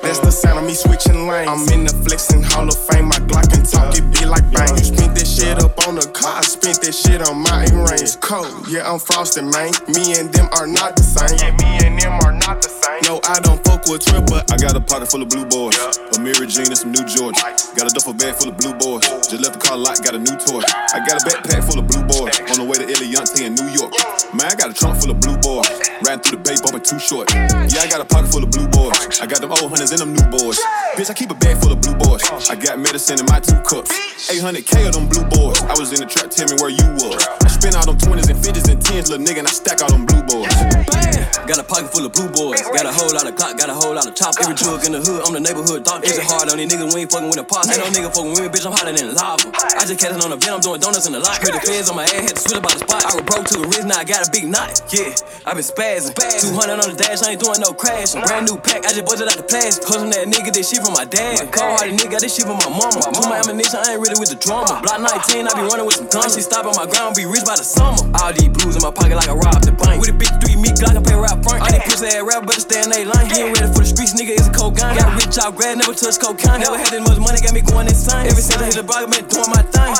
That's the sound of me switching lanes. I'm in the flexing hall of fame. My Glock and talk, it be like bang. You spent that shit up on the car, I spent that shit on my earrings. Cold, yeah, I'm frosted, man. Me and them are not the same. Yeah, me and them are not the same. No, I don't fuck with Trip, but I got a pocket full of blue boys, a Mary Jean and some New Georgia. Got a duffel bag full of blue boys, just left the car lot, got a new toy. I got a backpack full of blue boys, on the way to Eliante in New York. Man, I got a trunk full of blue boys, riding through the bay bumping too short. Yeah, I got a pocket full of blue boys, I got them old hunters and them new boys. Bitch, I keep a bag full of blue boys. I got medicine in my two cups. eight hundred K of them blue boys. I was in the trap, tell me where you was. I spent all them twenties and fifties and tens, little nigga, and I stack all them blue boys. Bam. Got a pocket full of blue boys. Got a whole lot of clock, got a whole lot of top. Every drug in the hood, I'm the neighborhood doctor. Is it hard on these niggas when ain't fucking with a pot? Ain't no nigga fucking with me, bitch, I'm hotter than lava. I just catching on a vent, I'm doing donuts in the lot. Heard the feds on my ass, had to switch about the spot. I was broke to the wrist, now I got a big knot. Yeah, I been spazzing. two hundred on the dash, I ain't doing no crashing. Brand new pack, I just budgeted out the plastic. Cause from that nigga, this shit from my dad. Cold hearted nigga, got this shit from my mama. Too my ammunition, I ain't really with the drama. Block nineteen, I be running with some guns. She stop on my ground, be rich by the summer. All these blues in my pocket like I robbed the bank. With a big three meat Glock, I pay right front. I ain't pussy ass rap, better stay in they line. Getting ready for the streets, nigga, it's a codeine. Got rich out grad, never touch cocaine. Never had this much money, got me going insane. Every since I hit the block, I've been doing my thing.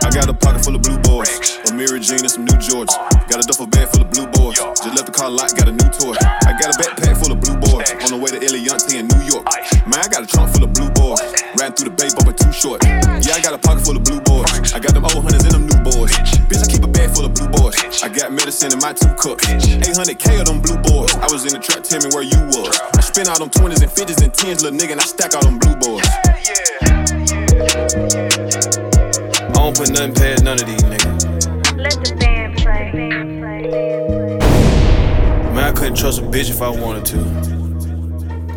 I got a pocket full of blue boys, a Mary Jean and some new Jordans. Got a duffel bag full of blue boys, just left the car lot, got a new toy. I got a backpack full of blue boys, on the way to Eliante in New York. Man, I got a trunk full of blue boys, riding through the bay, but too short. Yeah, I got a pocket full of blue boys. I got them old hunters and them new boys. Bitch, I keep a bag full of blue boys. I got medicine in my two cups. eight hundred K of them blue boys. I was in the trap, tell me where you was. I spent all them twenties and fifties and tens, little nigga, and I stack all them blue boys. I don't put nothing past none of these niggas. Let the band play. Man, I couldn't trust a bitch if I wanted to.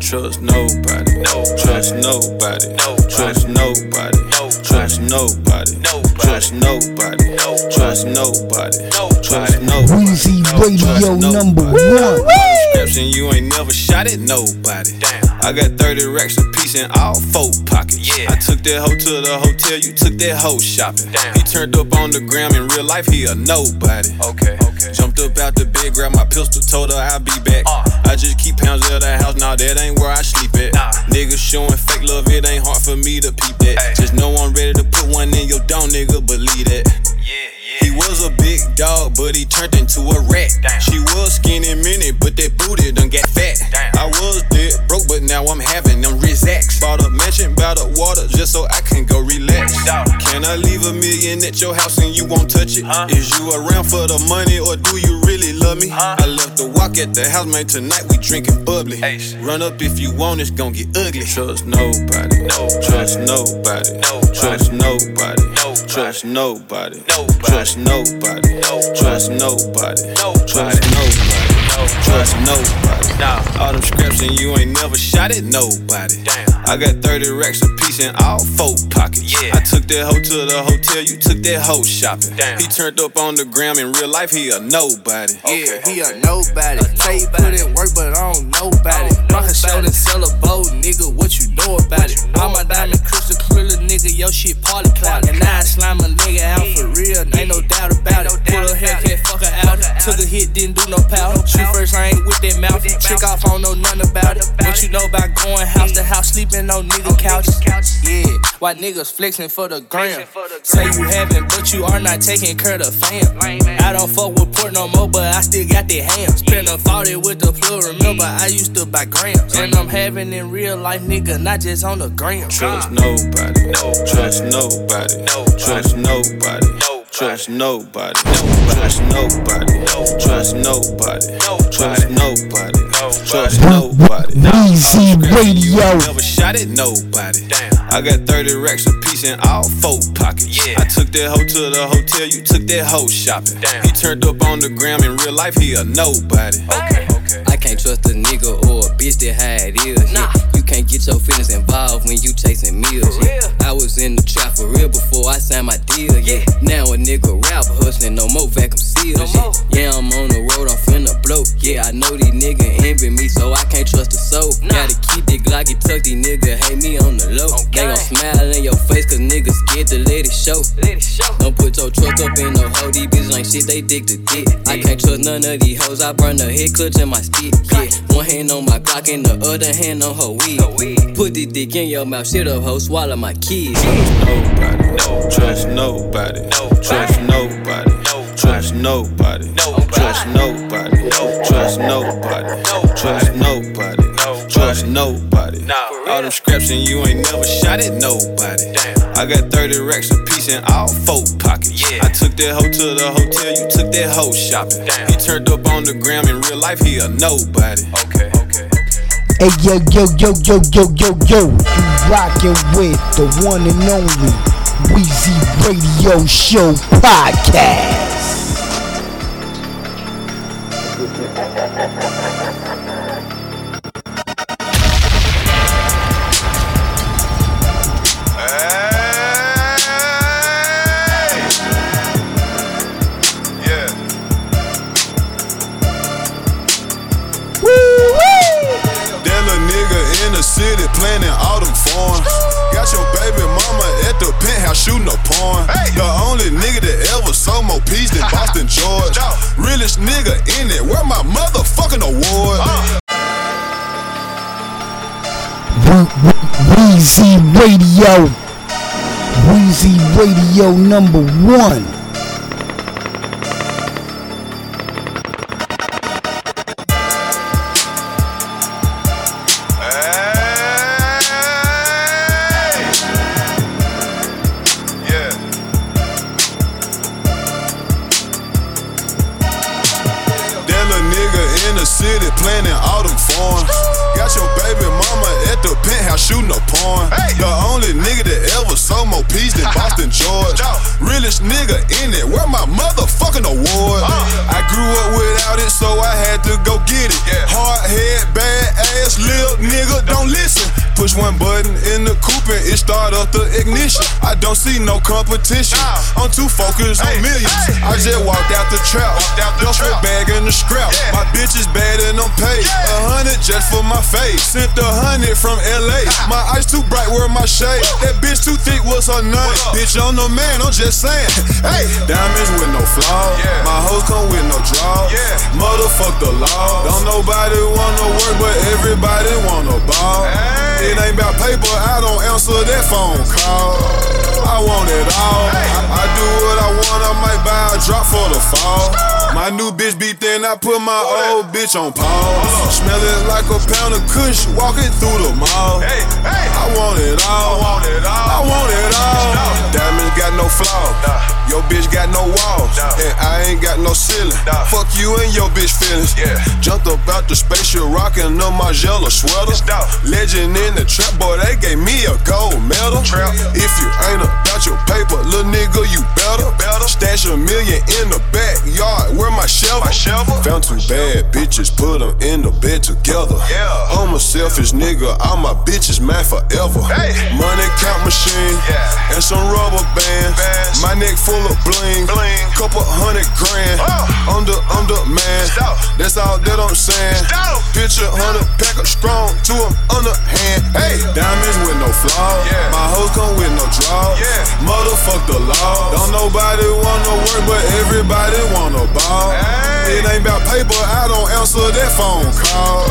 Trust nobody, nobody. Trust nobody, nobody. Trust nobody, nobody. Trust nobody, nobody. Trust nobody, nobody. Trust nobody, nobody. Trust nobody. Weezy Radio number one. Steps and you ain't never shot at nobody. Damn. I got thirty racks a piece in all four pockets. Yeah. I took that hoe to the hotel, you took that hoe shopping. Damn. He turned up on the gram in real life, he a nobody. Okay. Okay. Jumped up out the bed, grabbed my pistol, told her I'll be back. Uh. I just keep pounds out of that house, now nah, that ain't where I sleep at. Nah. Niggas showing fake love, it ain't hard for me to peep that. Ay. Just know I'm ready to put one in your dome, nigga, believe that. Yeah, yeah. He was a big dog, but he turned into a rat. Damn. She was skinny mini, but that booty done got fat. Damn. I was dead broke, but now I'm having them rizzacks. Bought a mansion by the water just so I can go relax. Dog. Can I leave a million at your house and you won't touch it? Huh? Is you around for the money or do you really love me? Huh? I left the walk at the house, man, tonight we drinking bubbly. Ace. Run up if you want, it's gon' get ugly. Trust nobody, nobody. Trust nobody, nobody. Trust nobody, nobody. Trust nobody, nobody. Trust nobody, nobody. Trust nobody, nobody. Trust nobody, nobody. Trust nobody. Nah. All them scraps and you ain't never shot at nobody. Damn. I got thirty racks a piece in all four pockets. Yeah. I took that hoe to the hotel, you took that hoe shopping. Damn. He turned up on the gram, in real life he a nobody. Yeah, okay, he okay, a nobody. Okay. Say he put in work, but I don't know about it. I can show and sell a boat, nigga, what you know about it? All my diamond crystal clear, nigga, your shit party cloud. And I slime a nigga out for real, ain't no doubt about it. Pull a haircut, fuck her out. Took a hit, didn't do no powder. Shoot first, I ain't with that mouth. Chick off, I don't know nothing about it. What you know about going house to house, sleeping on nigga couches? Yeah, why niggas flexing for the gram? Say you having, but you are not taking care of the fam. I don't fuck with port no more, but I still got the hams. Spend a forty with the floor, remember I used to buy grams. And I'm having in real life, nigga, not just on the gram. Trust nobody, nobody. Trust nobody, nobody. Trust nobody, nobody. Trust nobody, nobody. Trust nobody, nobody. Trust nobody, nobody. Trust nobody, nobody. Trust nobody. Weezy Radio. Never shot at nobody. Damn. I got thirty racks a piece in all four pockets. Yeah. I took that hoe to the hotel, you took that hoe shopping. Damn. He turned up on the gram, in real life he a nobody. Okay, okay. I can't trust a nigga or a bitch that how it is. Nah. Yeah. You can't get your feelings involved when you chasing meals. Yeah. I was in the trap for real before I signed my deal. Yeah. Now a nigga rap hustling, no more vacuum seals. No more. Yeah, I'm on the road, I'm finna blow. Yeah, I know these niggas envy me, so I can't trust a soul. Nah. Gotta keep the Glocky tucked, these niggas hate me on the low. Okay. They gon' smile in your face, cause niggas scared to let it show. Let it show. Don't put your trust up in no hoe, these bitches ain't shit, they dick to dick. Yeah. I can't trust none of these hoes, I burn the head clutch in my stick. Yeah. One hand on my Glock and the other hand on her weed. No weed. Put the dick in your mouth, shit up, hoe, swallow my kids. Nobody, nobody. Trust nobody, nobody. Trust nobody, nobody. Trust nobody, nobody. Trust nobody, nobody. Trust nobody, nobody. Trust nobody, nobody. Trust nobody. All them scraps and you ain't never shot at nobody. Damn. I got thirty racks a piece in all four pockets. Yeah. I took that hoe to the hotel, you took that hoe shopping. Damn. He turned up on the gram, in real life he a nobody. Okay, okay. Hey yo yo yo yo yo yo yo, you rockin' with the one and only Weezy Radio Show Podcast. foreign. Hey. The only nigga that ever sold more peas than Boston George. No. Realest nigga in it. Where my motherfucking award? Uh. Weezy Radio. Weezy Radio number one. Nigga in it, where my motherfucking award? Uh, I grew up without it, so I had to go get it. Yeah. Hard head, bad ass, lil nigga, don't listen. Push one button in the coupe and it start up the ignition. I don't see no competition, nah. I'm too focused hey. on millions. Hey. I just walked out the trap, dumped the bag and the scrap. Yeah. My bitch is bad and I'm paid. Yeah. A hundred just for my face, sent a hundred from L A. Ah. My eyes too bright, where my shade? Woo. That bitch too thick, what's her name? What bitch, I'm no man, I'm just saying. Hey, diamonds with no flaw, yeah. My hoes come with no draw. Yeah. Motherfuck the law. Don't nobody wanna work, but everybody wanna ball. Hey. It ain't about paper, I don't answer that phone call. I want it all. I, I do what I want, I might buy a drop for the fall. My new bitch beat, then I put my old bitch on pause. Smelling like a pound of kush, walking through the mall. I want it all. I want it all. Diamonds got no flaws. Your bitch got no walls. And I ain't got no ceiling. Fuck you and your bitch feelings. Jumped up out the spaceship, rocking up my yellow sweater. Legend in the trap, boy, they gave me a gold medal. If you ain't about your paper, little nigga, you better. Stash a million in the backyard, where my shovel? Found two bad bitches, put them in the bed together. I'm a selfish nigga, all my bitches mine forever. Money count machine, and some rubber bands. My neck full of bling, couple hundred grand. Under, under, man, that's all that I'm saying. Picture hundred pack up strong, to an underhand. Hey, diamonds with no flaw, yeah. My hoes come with no draw. Yeah. Motherfuck the law. Don't nobody wanna work, but everybody wanna ball. Hey. It ain't about paper, I don't answer that phone call.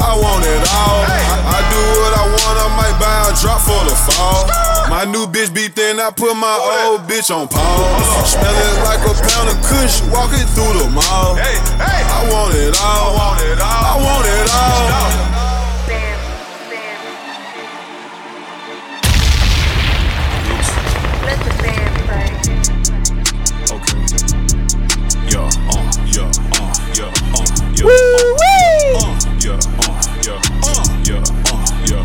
I want it all. Hey. I, I do what I want, I might buy a drop for the fall. My new bitch beat, then I put my old bitch on pause. Smelling like a pound of kush, walking through the mall. Hey. Hey. I want it all. I want it all. I want it all. Woo wee! Uh, yeah, uh, yeah, uh, yeah, uh, yeah, uh,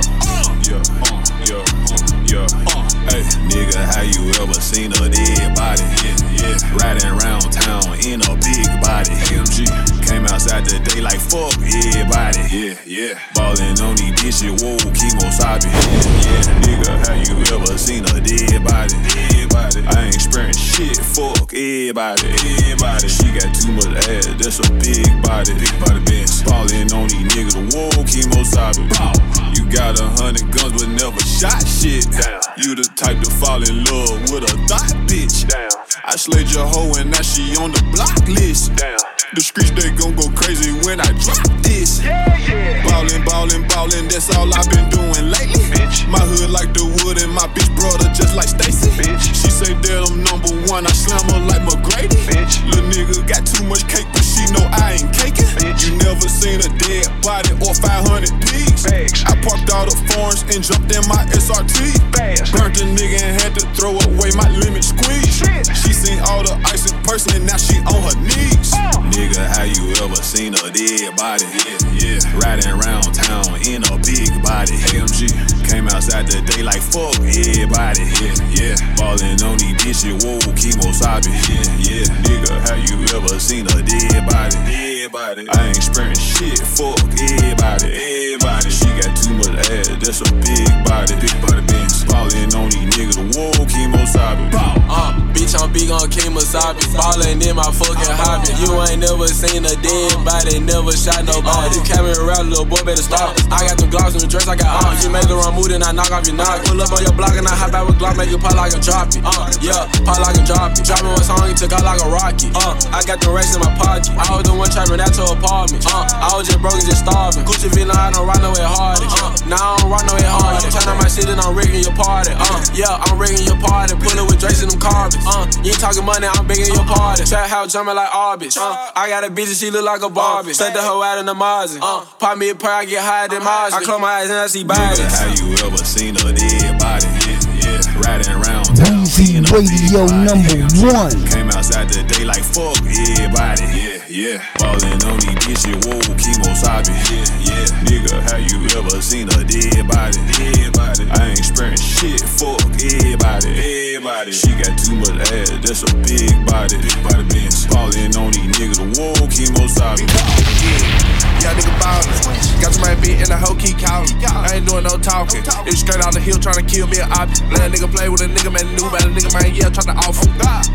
yeah, uh, yeah, uh, yeah, uh. Hey, nigga, how you ever seen a dead body? Yeah, yeah. Riding around town in a big body. A M G. Came outside today like fuck everybody. Yeah, yeah. Ballin' on these bitches, whoa, Kemosabe. Yeah, yeah. Nigga, how you ever seen a dead body? Dead body. I ain't sparing shit, fuck everybody. Everybody. She got too much ass, that's a big body. Big body bitch. Ballin' on these niggas, whoa, Kemosabe. Wow. You got a hundred guns but never shot shit. Damn. You the type to fall in love with a thot bitch. Damn. I slayed your hoe and now she on the block list. Damn. The streets, they gon' go crazy when I drop this. Yeah, yeah. Ballin', ballin', ballin', that's all I've been doing lately. Bitch. My hood like the wood and my bitch brother just like Stacy. Bitch. She say that I'm number one, I slam her like McGrady. Bitch. Lil' nigga got too much cake, but she know I ain't caking. Bitch. You never seen a dead body or five hundred pigs. Bags. I parked all the foreigns and jumped in my S R T. Bags. Burnt the nigga and had to throw away my limit squeeze. Shit. She seen all the ice in person and now she on her knees. Uh. Nigga, how you ever seen a dead body? Yeah, yeah. Riding around town in a big body. A M G. Came outside today like fuck everybody. Yeah, yeah. Ballin' on these bitches, whoa, Kemosabe. Yeah, yeah. Nigga, how you ever seen a dead body? Dead body. I ain't sparing shit, fuck everybody. Everybody. She got too much ass, that's a big body. Big body, bitch. Ballin' on these niggas, whoa, Kemosabe. Uh, bitch, I'm be gon' keep massage me. Ballin' in my fucking hobby. You ain't never seen a dead body, never shot nobody. You coming around, little boy, better stop. I got them Glocks in the dress, I got arms. You make the wrong move, then I knock off your knock. Pull up on your block and I hop out with Glock, make you pop like a drop it. Uh, yeah, pop like a drop it. Dropping one song, you took out like a rocket. Uh, I got the rest in my pocket. I was the one trapping out your apartment. Uh, I was just broke and just starving. Gucci Villa, I don't rock no way harder. Uh, now I don't rock no way harder. Turn on my shit and I'm rigging your party. Uh, yeah, I'm rigging your party. Pullin' with Drake's in them carpets. Uh, you ain't talking money, I'm biggin' your party. Trap house jumping like Arbitch. Uh, I got a bitch and she look like a Barbie. Set the hoe out in the Mazda. Uh, pop me a pair, I get higher than Mazda. I close my eyes and I see bodies. Nigga, how you ever seen a dead body? Yeah, yeah. Riding around town. Weezy Radio number one. Came outside today like fuck everybody. Yeah, yeah. Ballin' on me, bitch, you whoa, chemo sobbing. Yeah, yeah. Nigga, how you ever seen a dead body? Dead body. I ain't spraying shit, fuck everybody. Everybody. She got too much ass, that's a big body. Big body bitch. Ballin' on these niggas, whoa, chemo sobbing. Yeah. Yeah, nigga ballin'. Got somebody beat and the hoe keep callin'. I ain't doing no talkin'. It's straight out the hill tryna kill me an object. Let a nigga play with a nigga, man, new man, a nigga, man, yeah, tryna off him.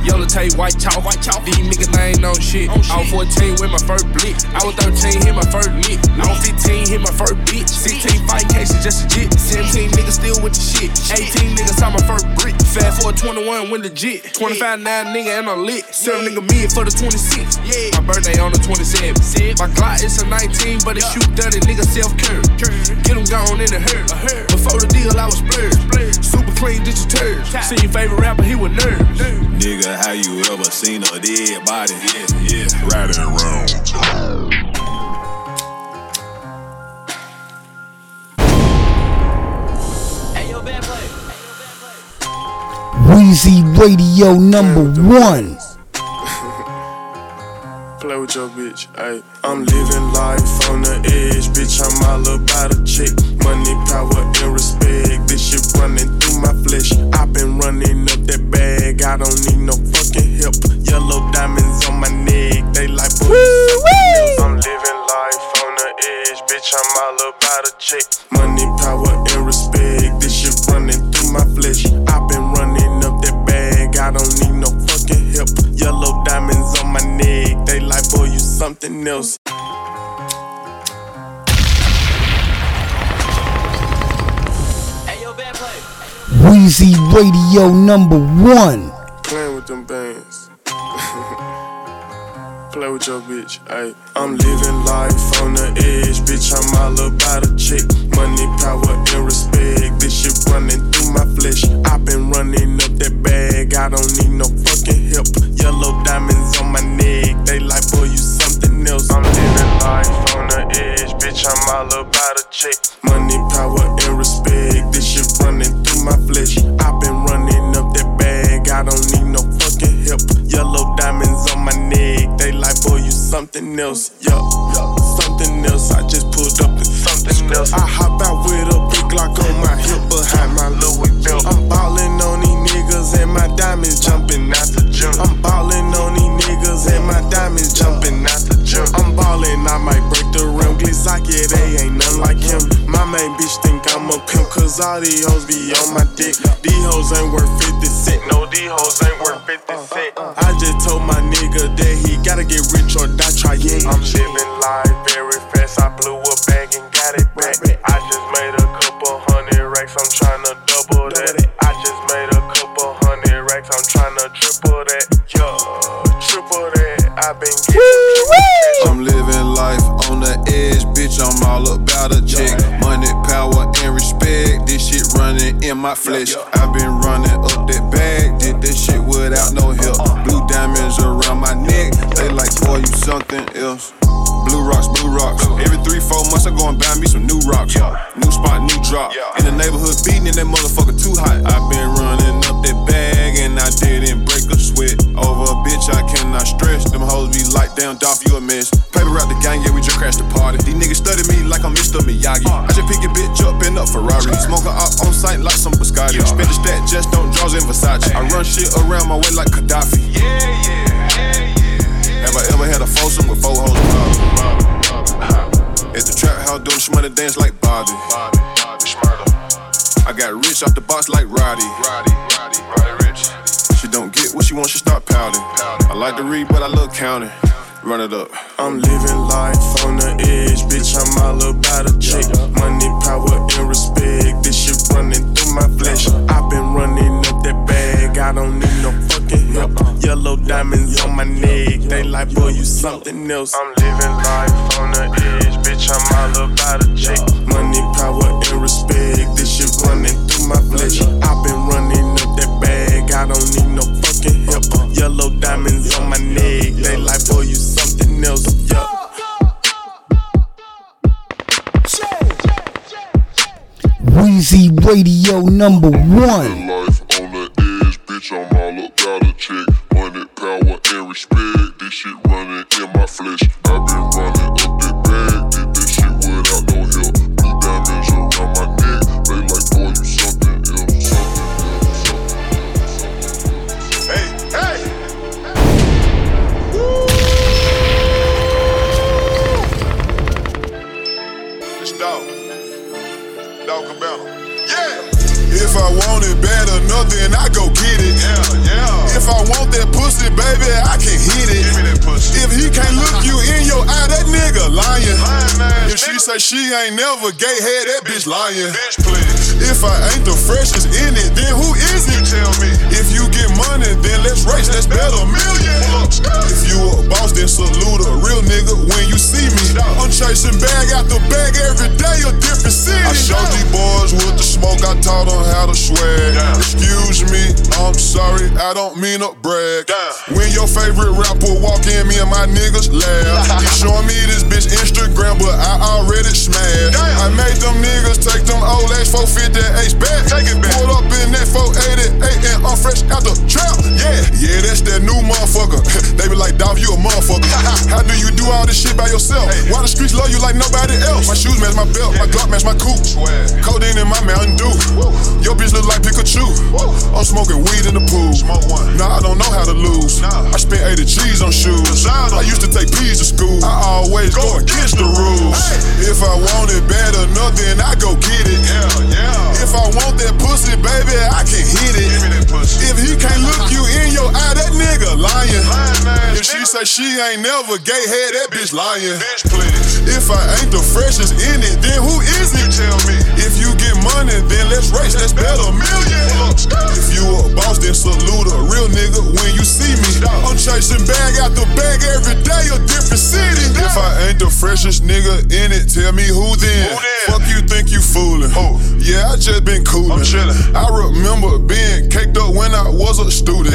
Yellow tape, white chalk. These niggas ain't no shit. I was fourteen with my first blick. I was thirteen, hit my first lick. I was fifteen, hit my first bitch. sixteen fight cases, just legit. seventeen niggas still with the shit. eighteen niggas saw my first brick. Fast forward twenty-one, went legit. twenty-five, nine nigga, and I'm lit. seven nigga mid for the twenty-six. My birthday on the twenty-seventh. My Glock is a nineteen. But it yeah. shoot dirty, nigga self-curve. Get them gone in the herd. Before the deal, I was blurred. Super clean, did you turd? See your favorite rapper, he was nerds. Nigga, how you ever seen a dead body? Yeah, yeah. Right and wrong. Hey, yo, bad play. Weezy Radio number one. Play with your bitch, ayy. I'm living life on the edge, bitch. I'm all about a chick. Money, power, and respect. This shit running through my flesh. I've been running up that bag. I don't need no fucking help. Yellow diamonds on my neck. They like bullets. I'm living life on the edge, bitch. I'm all about a chick. Money, power, and respect. This shit running through my flesh. I've been running up that bag. I don't need no fucking help. Yellow diamonds on my neck. They like, boy, you something else. Hey, yo, bad play. Weezy Radio number one. Playing with them bands. Play with your bitch, ayy. I'm living life on the edge, bitch. I'm all about a chick. Money, power, and respect. This shit running through my flesh. I've been running up that bag. I don't need no fucking help. Yellow diamonds on my neck. They like, boy, you something else. I'm living life on the edge, bitch. I'm all about a chick. Money, power, and respect. This shit running through my flesh. I've been running up that bag. I don't need no fucking help. Yellow diamonds on my neck. They like, boy, you something else, yo, yo, something else. I just pulled up and something else. I hop out with a big Glock on my hip behind my Louis belt. I'm ballin' on these niggas and my diamonds jumping out the gym. I'm ballin' on these niggas and my diamonds jumping out the gym. I'm ballin', I might break the rim. Glizaki, they ain't none like him. My main bitch think I'm a pimp, cause all these hoes be on my dick. These hoes ain't worth fifty cent. No, these hoes ain't worth fifty cent. I just told my nigga that he gotta get rich or die trying. I'm living life very fast. I blew a bag and got it back. I just made a couple hundred racks. I'm tryna double that. I just made a couple hundred racks. I'm tryna triple that. Yo, triple that. I've been getting. I'm living life on the edge, bitch. I'm all about a chick. Money, power, and respect. This shit running in my flesh. I've been running up that bag. Did that shit without no help. Blue diamonds around my neck. They like, boy, you something else. Blue rocks, blue rocks. Every three, four months I go and buy me some new rocks. New spot, new drop. In the neighborhood beating in that motherfucker too hot. I've been running up that bag and I didn't break a sweat. Over a bitch I cannot stress. Them hoes be like, damn, Dolph, you a mess. Paper out the gang, yeah, we just crashed the party. These niggas study me like I'm Mister Miyagi. I just pick a bitch up in a Ferrari. Smoke her up on sight like some Biscotti. Spend the stat, just don't draws in Versace. I run shit around my way like Gaddafi. Yeah, yeah, yeah, yeah. Have I ever had a foursome with four hoes? At the trap house doing shmoney dance like Bobby. I got rich off the box like Roddy. She don't get what she wants, she start pouting. I like to read, but I love counting. Run it up. I'm living life on the edge, bitch. I'm all about a chick. Money, power, and respect. This shit running through my flesh. I've been running up that bag. I don't need no fucking help. Yellow diamonds on my neck. They like, boy, you something else. I'm living life on the edge, bitch. I'm all about a chick. Money, power, and respect. This shit running through my flesh. I've been running up that bag. I don't need no fucking help. Yellow diamonds on my neck. They like, boy, you something else. Something else, yeah. Weezy Radio number one. Life on the edge, bitch. I'm all about a chick. Money, power, and respect. This shit running in my flesh. I've been running up that bag. Did this shit without no help. Blue diamonds around my neck. They like, boy, you something else. Something else. Hey, hey. Dog, dog about him. Yeah. If I want it bad enough, then I go get it. Yeah, yeah. If I want that pussy, baby, I can hit it. Give me that pussy. If he can't look you in your eye, that nigga lying. lying if she nigga. say she ain't never gay head, that bitch lying. Bitch, please. If I ain't the freshest in it, then who is it? You tell me. If you get money, then let's race. Let's bet a million. If you a boss, then salute a real nigga when you see me. I'm chasing bag after bag every day, a different city. I showed these boys with the smoke. I taught them how to swag. Damn. Excuse me, I'm sorry, I don't mean to brag. Damn. When your favorite rapper walk in, me and my niggas laugh. He showing me this bitch Instagram, but I already smashed. Damn. I made them niggas take them old ass four fifty-eights back. Take it back. Pulled up in that four eighty-eight and I'm fresh out the trap. Yeah, yeah, that's that new motherfucker. They be like, dog, you a motherfucker. How do you do all this shit by yourself? Hey. Why the streets love you like nobody else? My shoes match my belt, my Glock match my coupe. Codeine in my Mountain Dew. Your bitch look like Pikachu. Whoa. I'm smoking weed in the pool. Smoke one. Nah, I don't know how to lose. Nah. I spent eighty G's on shoes. I used to take P's to school. I always go, go against the rules. Hey. If I want it bad enough, then I go get it. Yeah, yeah. If I want that pussy, baby, I can hit it. Give me that pussy. If he can't look you in your eye, that nigga lying. lying if she nigga. say she ain't never gay head, that bitch, bitch lying. Bitch, please. If I ain't the freshest in it, then who is it? You tell me. If you get money, then let's race, let's bet a million. If you a boss, then salute a real nigga when you see me. I'm chasing bag after bag every day, a different city. If I ain't the freshest nigga in it, tell me who then? Who then? Fuck you think you fooling? Who? Yeah, I just been coolin'. I'm chillin'. I remember being caked up when I was a student.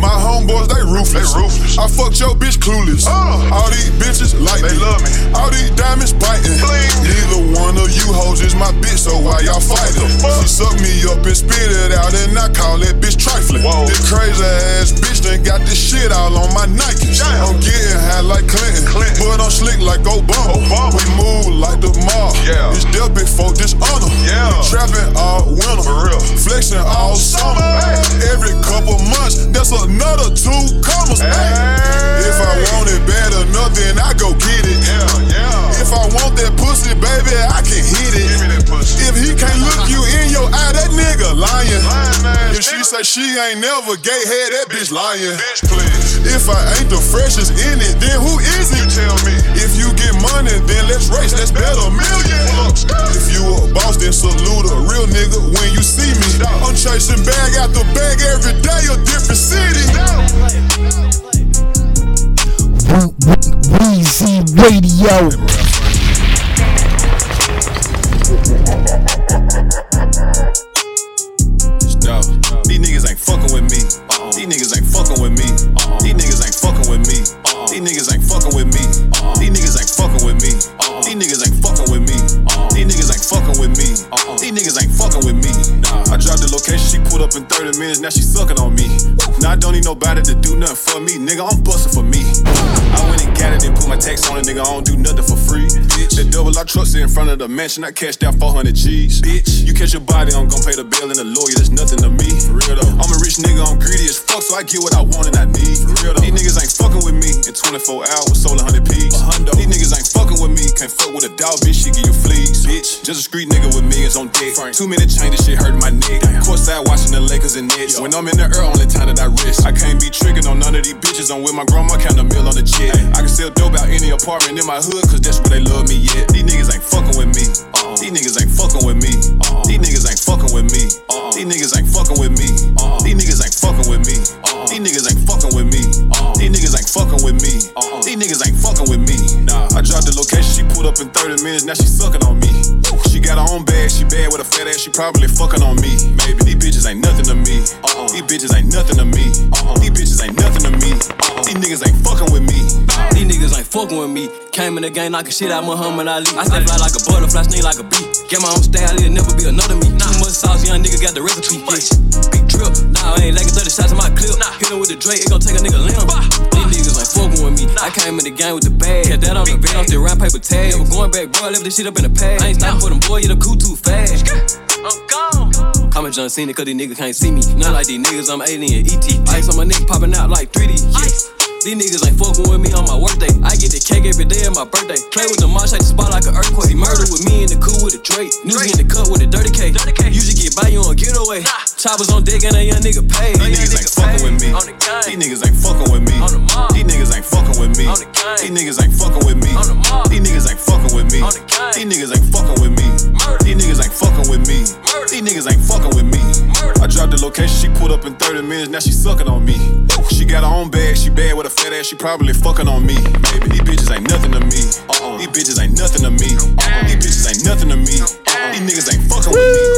My homeboys, they ruthless. They ruthless. I fucked your bitch clueless. Uh, All these bitches like me. They love me. All these diamonds biting. Neither one of you hoes is my bitch, so why y'all fighting? She suck me up and spit it out, and I call that bitch trifling. Whoa. This crazy ass bitch done got this shit all on my Nikes. Damn. I'm getting high like Clinton, Clinton, but I'm slick like Obama. Obama. We move like the mob. Yeah. It's death before dishonor. Yeah. We trapping all winter, for real. Flexing all summer. Hey. Every couple months, that's another two commas. Hey. Hey. If I want it bad enough, then I go get it. Yeah. Yeah. If I want that pussy, baby, I can hit it. Give me that pussy. If he can't look you in your eye, that nigga lying. lying if she nigga. say she ain't never gay head, that bitch lying. Bitch, please. If I ain't the freshest in it, then who is it? You tell me. If you get money, then let's race, let's bet a million. If you a boss, then salute a real nigga when you see me. I'm chasing bag after bag every day, a different city. Weezy Radio. These niggas ain't fucking with me. These niggas ain't fucking with me. These niggas ain't fucking with me. These niggas ain't fucking with me. These niggas ain't fucking with me. These niggas ain't fucking with me. These niggas ain't fucking with me. These niggas ain't fucking with me. I dropped the location, she put up in thirty minutes, now she sucking on me. Now I don't need nobody to do nothing for me, nigga, I'm busting for me. I went and got it and put my tax on it, nigga, I don't do nothing for free. Bitch. The double R trucks in front of the mansion, I cashed out four hundred G's. Bitch, you catch your body, I'm gon' pay the bill and the lawyer, that's nothing to me. For real though. I'm a rich nigga, I'm greedy as fuck, so I get what I want and I need. For real though. These niggas ain't fucking with me, in twenty-four hours, sold one hundred P's. These niggas ain't fucking with me, can't fuck with a dog, bitch, she give you fleas. Bitch. Just a street nigga with millions on deck. Two minute change, this shit hurting my neck. Courtside watching the Lakers and Nets. When I'm in the earth, only time that I rest. I can't be triggered on none of these bitches. I'm with my grandma, count a meal on the jet. I can sell dope out any apartment in my hood, cause that's where they love me yet. These niggas ain't fucking with me. These niggas ain't fucking with me. These niggas ain't fucking with me. These niggas ain't fucking with me. These niggas ain't fucking with me. These niggas ain't fucking with me. These niggas ain't fucking with me. These niggas ain't fucking with me. Nah, I dropped the location, she pulled up in thirty minutes, now she sucking on me. She got her own bag, she bad with a fat ass, she probably fucking on me. Maybe these bitches ain't nothing to me. These bitches ain't nothing to me. These bitches ain't nothing to me. These niggas ain't fucking with me. These niggas ain't fucking with me. Came in the game knocking shit out Muhammad Ali. I stay fly like a butterfly, sting like a bee. Get my own style, it'll never be another me. Too much sauce, young nigga got the recipe. Yeah. Big drip, nah, I ain't lacking thirty shots in my clip. Hit him with the Drake, it gon' take a nigga limb. These niggas ain't fucking with me. I came in the game with the bag. Got that on the bed, off the rap paper tag. Never going back, boy, left this shit up in the pad. I ain't stopping for them, boy, you the cool too fast. I'm gone. I'm a John Cena, cause these niggas can't see me. Not like these niggas, I'm alien E T. Ice on my neck, popping out like three D. Yeah. These niggas ain't fucking with me on my workday. I get the cake every day at my birthday. Play with the mosh, shake the spot like an earthquake. He murder with me in the cool with a Drake. Niggas in the cup with a dirty K. You should get by, you on getaway. Nah. Choppers on deck and a young nigga paid. These niggas ain't fucking with me. These niggas ain't fucking with me. These niggas ain't fucking with me. These niggas ain't fucking with me. These niggas ain't fucking with me. These niggas ain't fucking with me. These niggas ain't fucking with me. These niggas ain't fucking with me. I dropped the location, she pulled up in thirty minutes, now she sucking on me. She got her own bag, she bad with a fat ass, she probably fucking on me. Baby, these bitches ain't nothing to me. Uh-uh. These bitches ain't nothing to me. Uh-uh. These bitches ain't nothing to me. Uh-uh. These niggas ain't fucking with me.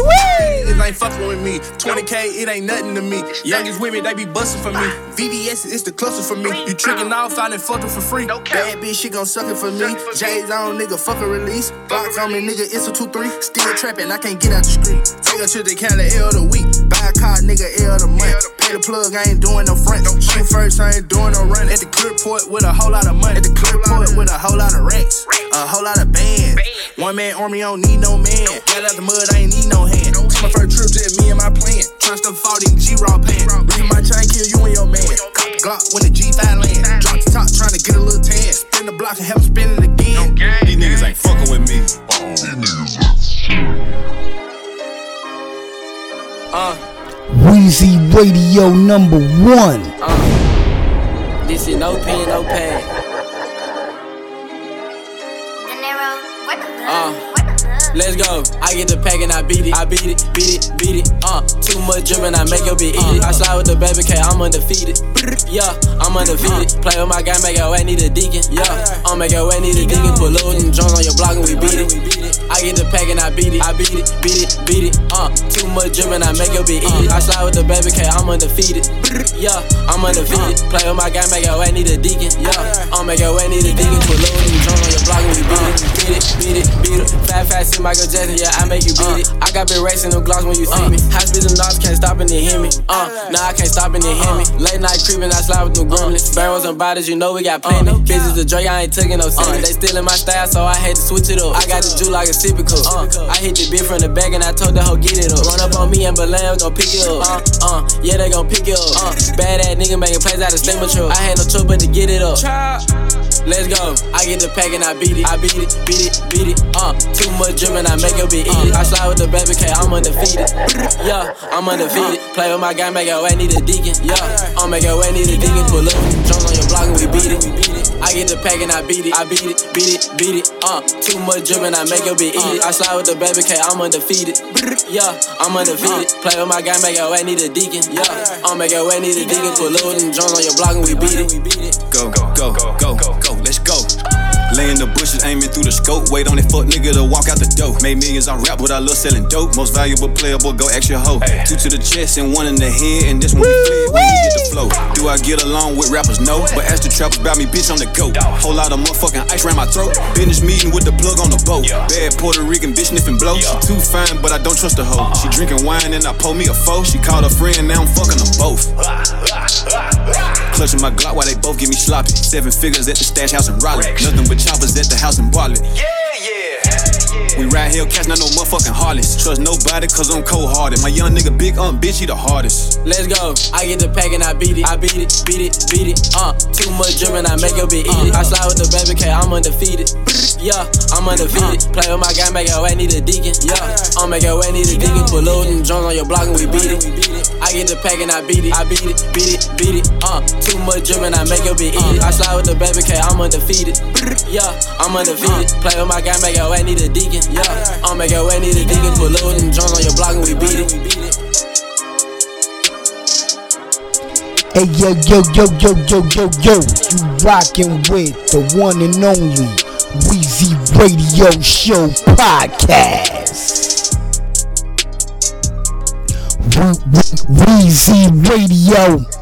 It ain't fucking with me. twenty K, it ain't nothing to me. Youngest women, they be busting for me. V V S, it's the cluster for me. You tricking off, I done fucked her for free. Bad bitch, she gon' suck it for me. J's on, nigga, fuck a release. Box on me, nigga, it's a two three. Still trapping, I can't get out the street. Take her to the Cali L the week. Buy a car, nigga, L the month. Pay the plug, I ain't doing no front. Shoot first, I ain't doing no run. At the Clearport with a whole lot of money. At the Clearport with a whole lot of racks. A whole lot of bands. One man army, I don't need no man. Got out the mud, I ain't need no hand. It's my first trip, just me and my plan. Tryna stuff all these G-Raw pants. Leave my chain, kill you and your man. Cop the Glock when the G five land. Drop the top, tryna get a little tan. Spin the block and have them spin it again. These niggas ain't fucking with me. These niggas ain't. Uh Weezy Radio number one. Uh This is no pen, no pad. Uh Let's go. I get the pack and I beat it. I beat it, beat it, beat it. Uh, too much drippin', I make your bitch eat it. I slide with the baby K, I'm undefeated. Yeah, I'm undefeated. Play with my guy, make your way need a deacon. Yeah, I'll make your way need a deacon. Put loads and drones on your block and we beat it. I get the pack and I beat it. I beat it, beat it, beat it. Uh, too much drippin', I make your bitch eat it. I slide with the baby K, I'm undefeated. Yeah, I'm undefeated. Play with my guy, make your way need a deacon. Yeah, I'll make your way need a deacon. Put loads and drones on your block and we beat it. Beat it, beat it, beat it. Fat, fat, Michael Jackson, yeah, I make you beat uh, it. I got big racks in them Glocks when you see uh, me. High speed and knobs, can't stop and they hit me. Uh, nah, I can't stop and they hit me. Late night creeping, I slide with them gremlins. Barrels and bodies, you know we got plenty. Uh, Bitches the Drake, I ain't taking no uh, They stealing my style, so I had to switch it up. I got the juice like a sippy cup. Uh, I hit the beer from the back and I told the hoe get it up. Run up on me and Balam gon' pick it up. Uh, uh, yeah, they gon' pick it up. Uh, bad ass nigga making plays out of steam truck. I had no trouble but to get it up. Let's go. I get the pack and I beat it. I beat it, beat it, beat it. Uh, too much drip. And I make your bitch eat it. I slide with the baby K, I'm undefeated. Yeah, I'm undefeated. Play with my guy, make your way need a deacon. Yeah, I'll make your way need a deacon. Pull up, drones on your block and we beat it. I get the pack and I beat it. I beat it, beat it, beat it. Uh, too much drip and I make your bitch eat it. I slide with the baby K, I'm undefeated. Yeah, I'm undefeated. Play with my guy, make your way need a deacon. Yeah, I'll make your way need a deacon. Pull up and drones on your block and we beat it. Go, go, go, go, go, go. Let's go. Lay in the bushes, aiming through the scope. Wait on that fuck nigga to walk out the door. Made millions on rap, but I love selling dope. Most valuable player, boy, go ask your hoe. Ay. Two to the chest and one in the head, and this one we fled when we hit the flow. Do I get along with rappers? No, but ask the trappers about me, bitch, on the go. Whole lot of motherfucking ice round my throat. Business meeting with the plug on the boat. Yeah. Bad Puerto Rican bitch sniffing blow. Yeah. She too fine, but I don't trust the hoe. Uh-uh. She drinking wine and I pull me a foe. She called her friend, now I'm fucking them both. Clutching my Glock while they both get me sloppy. Seven figures at the stash house in Raleigh. Nothing but choppers at the house in Bartlett. Yeah, yeah, yeah. We ride Hellcats, not no motherfucking Harleys. Trust nobody, cause I'm cold-hearted. My young nigga, big ump, bitch, he the hardest. Let's go. I get the pack and I beat it. I beat it, beat it, beat it. Uh, too much drip and I make your bitch eat it. I slide with the baby K, I'm undefeated. yeah. I'm undefeated. Uh, play with my guy, make your way, need a deacon, yeah. I'm make your way, need a deacon. Put loading drones on your block and we beat it. I get the pack and I beat it, I beat it, beat it, beat it. Uh, too much drippin', I make your bitch eat it. I slide with the baby K, I'm undefeated, yeah. I'm undefeated. Play with my guy, make your way, need a deacon, yeah. I'm make your way, need a deacon. Put loading drones on your block and we beat it. Hey yo yo yo yo yo yo yo, you rockin' with the one and only Weezy Radio Show Podcast. Weezy Radio.